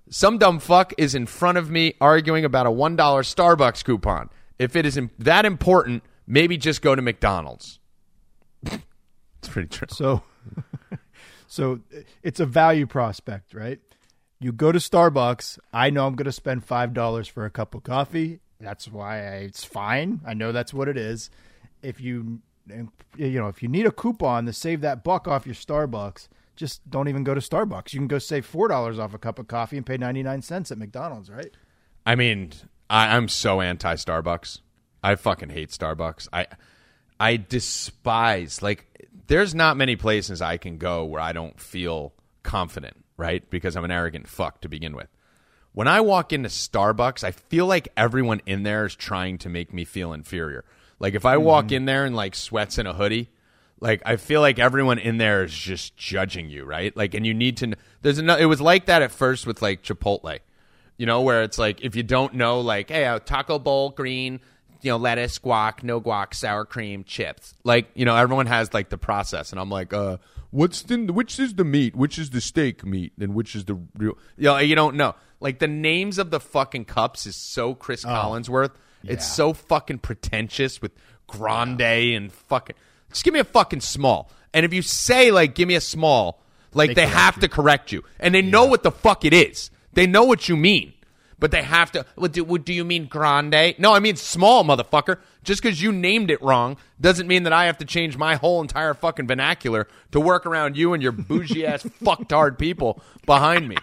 Some dumb fuck is in front of me arguing about a one dollar Starbucks coupon. If it is imp- that important, maybe just go to McDonald's. It's pretty true. So, so it's a value prospect, right? You go to Starbucks. I know I'm going to spend five dollars for a cup of coffee. That's why I, it's fine. I know that's what it is. If you... And, you know, if you need a coupon to save that buck off your Starbucks, just don't even go to Starbucks. You can go save four dollars off a cup of coffee and pay ninety-nine cents at McDonald's, right? I mean, I, I'm so anti Starbucks. I fucking hate Starbucks. I I despise, like, there's not many places I can go where I don't feel confident, right? Because I'm an arrogant fuck to begin with. When I walk into Starbucks, I feel like everyone in there is trying to make me feel inferior. Like, if I walk mm-hmm. in there in, like, sweats and a hoodie, like, I feel like everyone in there is just judging you, right? Like, and you need to – there's another, it was like that at first with, like, Chipotle, you know, where it's, like, if you don't know, like, hey, a taco bowl, green, you know, lettuce, guac, no guac, sour cream, chips. Like, you know, everyone has, like, the process. And I'm like, uh, what's the – which is the meat? Which is the steak meat? And which is the – real? You know, you don't know. Like, the names of the fucking cups is so Chris oh. Collinsworth. Yeah. It's so fucking pretentious with grande yeah. and fucking. Just give me a fucking small. And if you say, like, give me a small, like, they, they have you. to correct you. And they yeah. know what the fuck it is. They know what you mean. But they have to. What do, what, do you mean grande? No, I mean small, motherfucker. Just because you named it wrong doesn't mean that I have to change my whole entire fucking vernacular to work around you and your bougie-ass fucktard people behind me.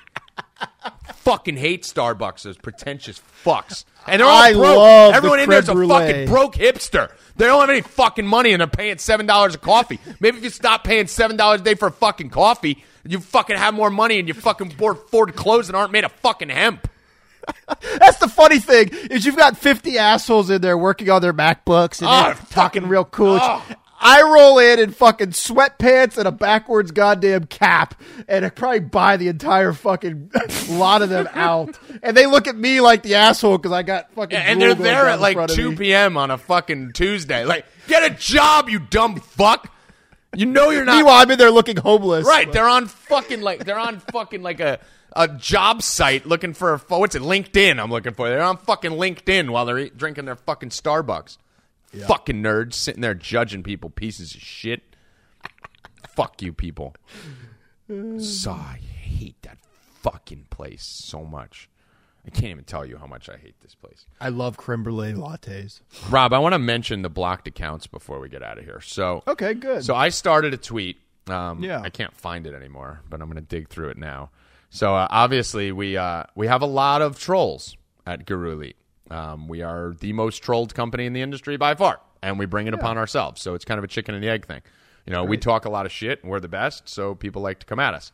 Fucking hate Starbucks, those pretentious fucks. And they're all I broke. Love Everyone the in there's a brulee. fucking broke hipster. They don't have any fucking money and they're paying seven dollars a coffee. Maybe if you stop paying seven dollars a day for a fucking coffee, you fucking have more money and you fucking afford clothes that aren't made of fucking hemp. That's the funny thing is you've got fifty assholes in there working on their MacBooks and oh, talking fucking, real cool. Oh. I roll in in fucking sweatpants and a backwards goddamn cap, and I probably buy the entire fucking lot of them out. And they look at me like the asshole because I got fucking. Yeah, and they're there at like two p.m. on a fucking Tuesday. Like, get a job, you dumb fuck. You know you're not. Meanwhile, I'm in there looking homeless. Right? But... They're on fucking like they're on fucking like a a job site looking for a what's it? LinkedIn. I'm looking for. They're on fucking LinkedIn while they're eat, drinking their fucking Starbucks. Yeah. Fucking nerds sitting there judging people, pieces of shit. Fuck you, people. So I hate that fucking place so much. I can't even tell you how much I hate this place. I love creme brulee lattes. Rob, I want to mention the blocked accounts before we get out of here. So okay, good. So I started a tweet. Um, yeah. I can't find it anymore, but I'm going to dig through it now. So uh, obviously we uh, we have a lot of trolls at Guru Elite. Um, we are the most trolled company in the industry by far, and we bring it yeah. upon ourselves. So it's kind of a chicken and the egg thing. You know, right. we talk a lot of shit, and we're the best, so people like to come at us.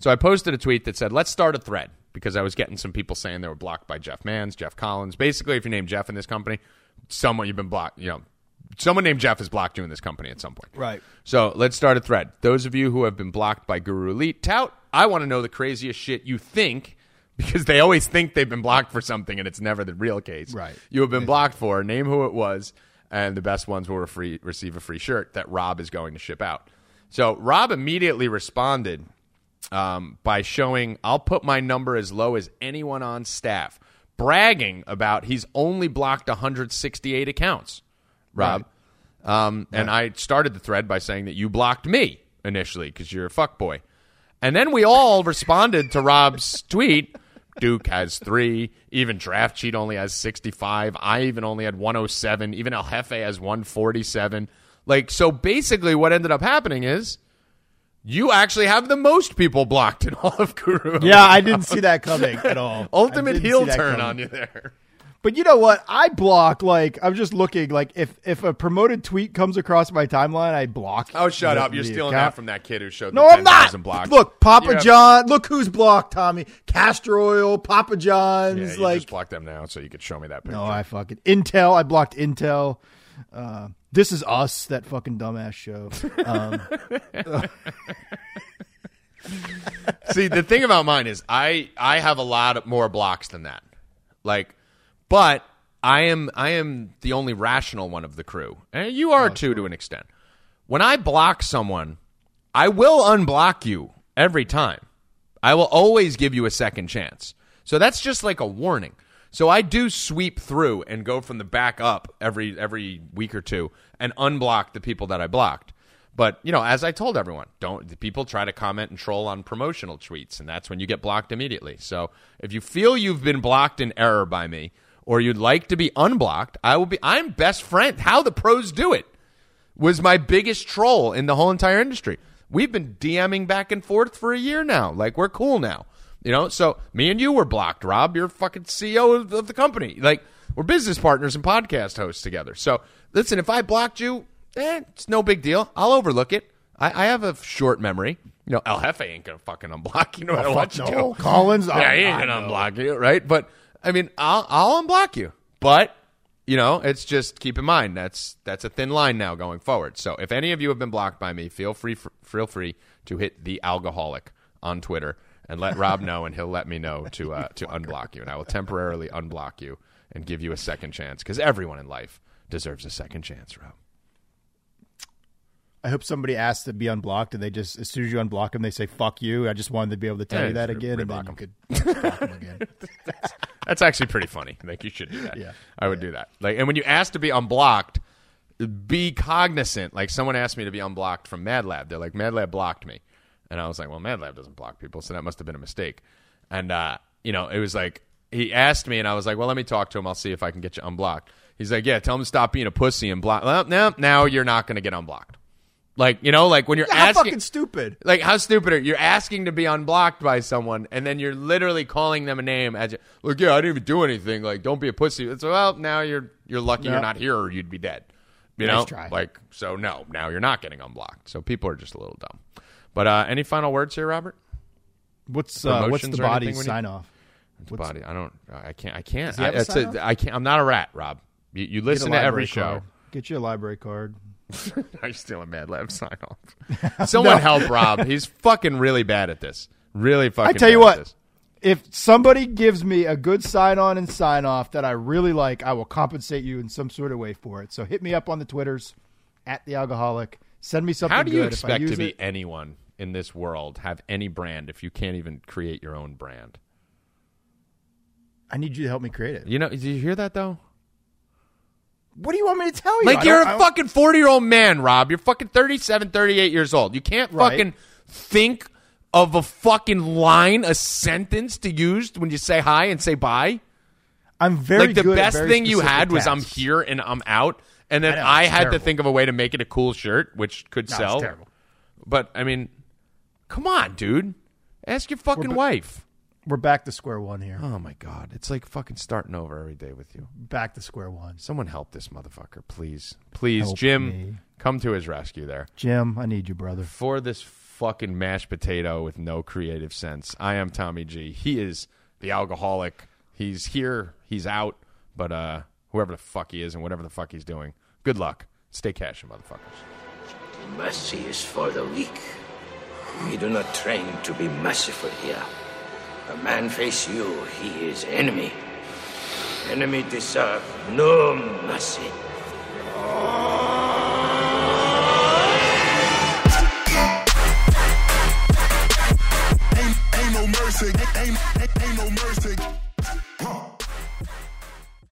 So I posted a tweet that said, let's start a thread, because I was getting some people saying they were blocked by Jeff Manns, Jeff Collins. Basically, if you name Jeff in this company, someone you've been blocked, you know, someone named Jeff is blocked you in this company at some point. Right. So let's start a thread. Those of you who have been blocked by Guru Elite, tout, I want to know the craziest shit you think, because they always think they've been blocked for something, and it's never the real case. Right. You have been blocked for, name who it was, and the best ones will free, receive a free shirt that Rob is going to ship out. So Rob immediately responded um, by showing, I'll put my number as low as anyone on staff, bragging about he's only blocked one hundred sixty-eight accounts, Rob. Right. Um, right. And I started the thread by saying that you blocked me initially because you're a fuckboy. And then we all responded to Rob's tweet. Duke has three. Even Draft Cheat only has sixty-five. I even only had one oh seven. Even El Jefe has one forty-seven. Like, so basically what ended up happening is you actually have the most people blocked in all of Guru. Yeah, I didn't see that coming at all. Ultimate heel turn on you there. But you know what? I block, like, I'm just looking, like, if, if a promoted tweet comes across my timeline, I block. Oh, shut up. You're stealing account. That from that kid who showed no, the ten thousand blocks. Look, Papa yeah. John. Look who's blocked, Tommy. Castor Oil, Papa John's. Yeah, you like, just blocked them now so you could show me that picture. No, I fucking. Intel. I blocked Intel. Uh, this is us, that fucking dumbass show. Um, See, the thing about mine is I, I have a lot more blocks than that. Like. But I am I am the only rational one of the crew. And you are, oh, too, sure. to an extent. When I block someone, I will unblock you every time. I will always give you a second chance. So that's just like a warning. So I do sweep through and go from the back up every every week or two and unblock the people that I blocked. But, you know, as I told everyone, don't people try to comment and troll on promotional tweets, and that's when you get blocked immediately. So if you feel you've been blocked in error by me, or you'd like to be unblocked, I will be. I'm best friend. How the pros do it was my biggest troll in the whole entire industry. We've been DMing back and forth for a year now. Like, we're cool now, you know. So me and you were blocked, Rob. You're fucking C E O of, of the company. Like, we're business partners and podcast hosts together. So listen, if I blocked you, eh, it's no big deal. I'll overlook it. I, I have a short memory. You know, El Jefe ain't gonna fucking unblock you no matter what you do. Collins, yeah, he ain't gonna unblock you, right? But I mean, I'll, I'll unblock you, but, you know, it's just keep in mind that's that's a thin line now going forward. So if any of you have been blocked by me, feel free for, feel free to hit the alcoholic on Twitter and let Rob know, and he'll let me know to uh, to unblock you, and I will temporarily unblock you and give you a second chance, because everyone in life deserves a second chance, Rob. I hope somebody asks to be unblocked, and they just, as soon as you unblock them, they say, fuck you. I just wanted to be able to tell yeah, you that again, and then you could block them again. that's, that's actually pretty funny. I think you should do that. Yeah, I would yeah. do that. Like, and when you ask to be unblocked, be cognizant. Like, someone asked me to be unblocked from Mad Lab. They're like, Mad Lab blocked me. And I was like, well, Mad Lab doesn't block people, so that must have been a mistake. And, uh, you know, it was like, he asked me, and I was like, well, let me talk to him. I'll see if I can get you unblocked. He's like, yeah, tell him to stop being a pussy and block. Well, no, now you're not going to get unblocked. Like, you know, like when you're yeah, asking... How fucking stupid. Like, how stupid are you? You're asking to be unblocked by someone, and then you're literally calling them a name. As you, Look, yeah, I didn't even do anything. Like, don't be a pussy. It's, well, now you're you're lucky no. you're not here, or you'd be dead. You nice know? Try. Like, so no, now you're not getting unblocked. So people are just a little dumb. But uh, any final words here, Robert? What's uh, what's the body sign-off? What's the body? I don't... I can't... I can't. I, that's a, I can't I'm not a rat, Rob. You, you listen to every show. Card. Get you a library card. I'm still a Mad Lab sign off. Someone no. help Rob. He's fucking really bad at this. Really fucking. I tell bad you what. At this. If somebody gives me a good sign on and sign off that I really like, I will compensate you in some sort of way for it. So hit me up on the Twitters at the alcoholic. Send me something. How do you good expect if I use to be it? Anyone in this world have any brand if you can't even create your own brand? I need you to help me create it. You know? Did you hear that though? What do you want me to tell you? Like, you're a fucking forty-year-old man, Rob. You're fucking thirty-seven, thirty-eight years old. You can't right. fucking think of a fucking line, a sentence to use when you say hi and say bye. I'm very Like, the good best at very thing you had tasks. Was I'm here and I'm out, and then I, know, I had terrible. to think of a way to make it a cool shirt, which could no, sell. It's terrible. But, I mean, come on, dude. Ask your fucking We're, wife. We're back to square one here. Oh, my God. It's like fucking starting over every day with you. Back to square one. Someone help this motherfucker, please. Please, help Jim, me. Come to his rescue there. Jim, I need you, brother. For this fucking mashed potato with no creative sense, I am Tommy G. He is the alcoholic. He's here. He's out. But uh, whoever the fuck he is and whatever the fuck he's doing, good luck. Stay cashing, motherfuckers. Mercy is for the weak. We do not train to be merciful here. A man face you, he is enemy. Enemy deserve no mercy. Ain't, ain't no mercy. Ain't, ain't, ain't no mercy.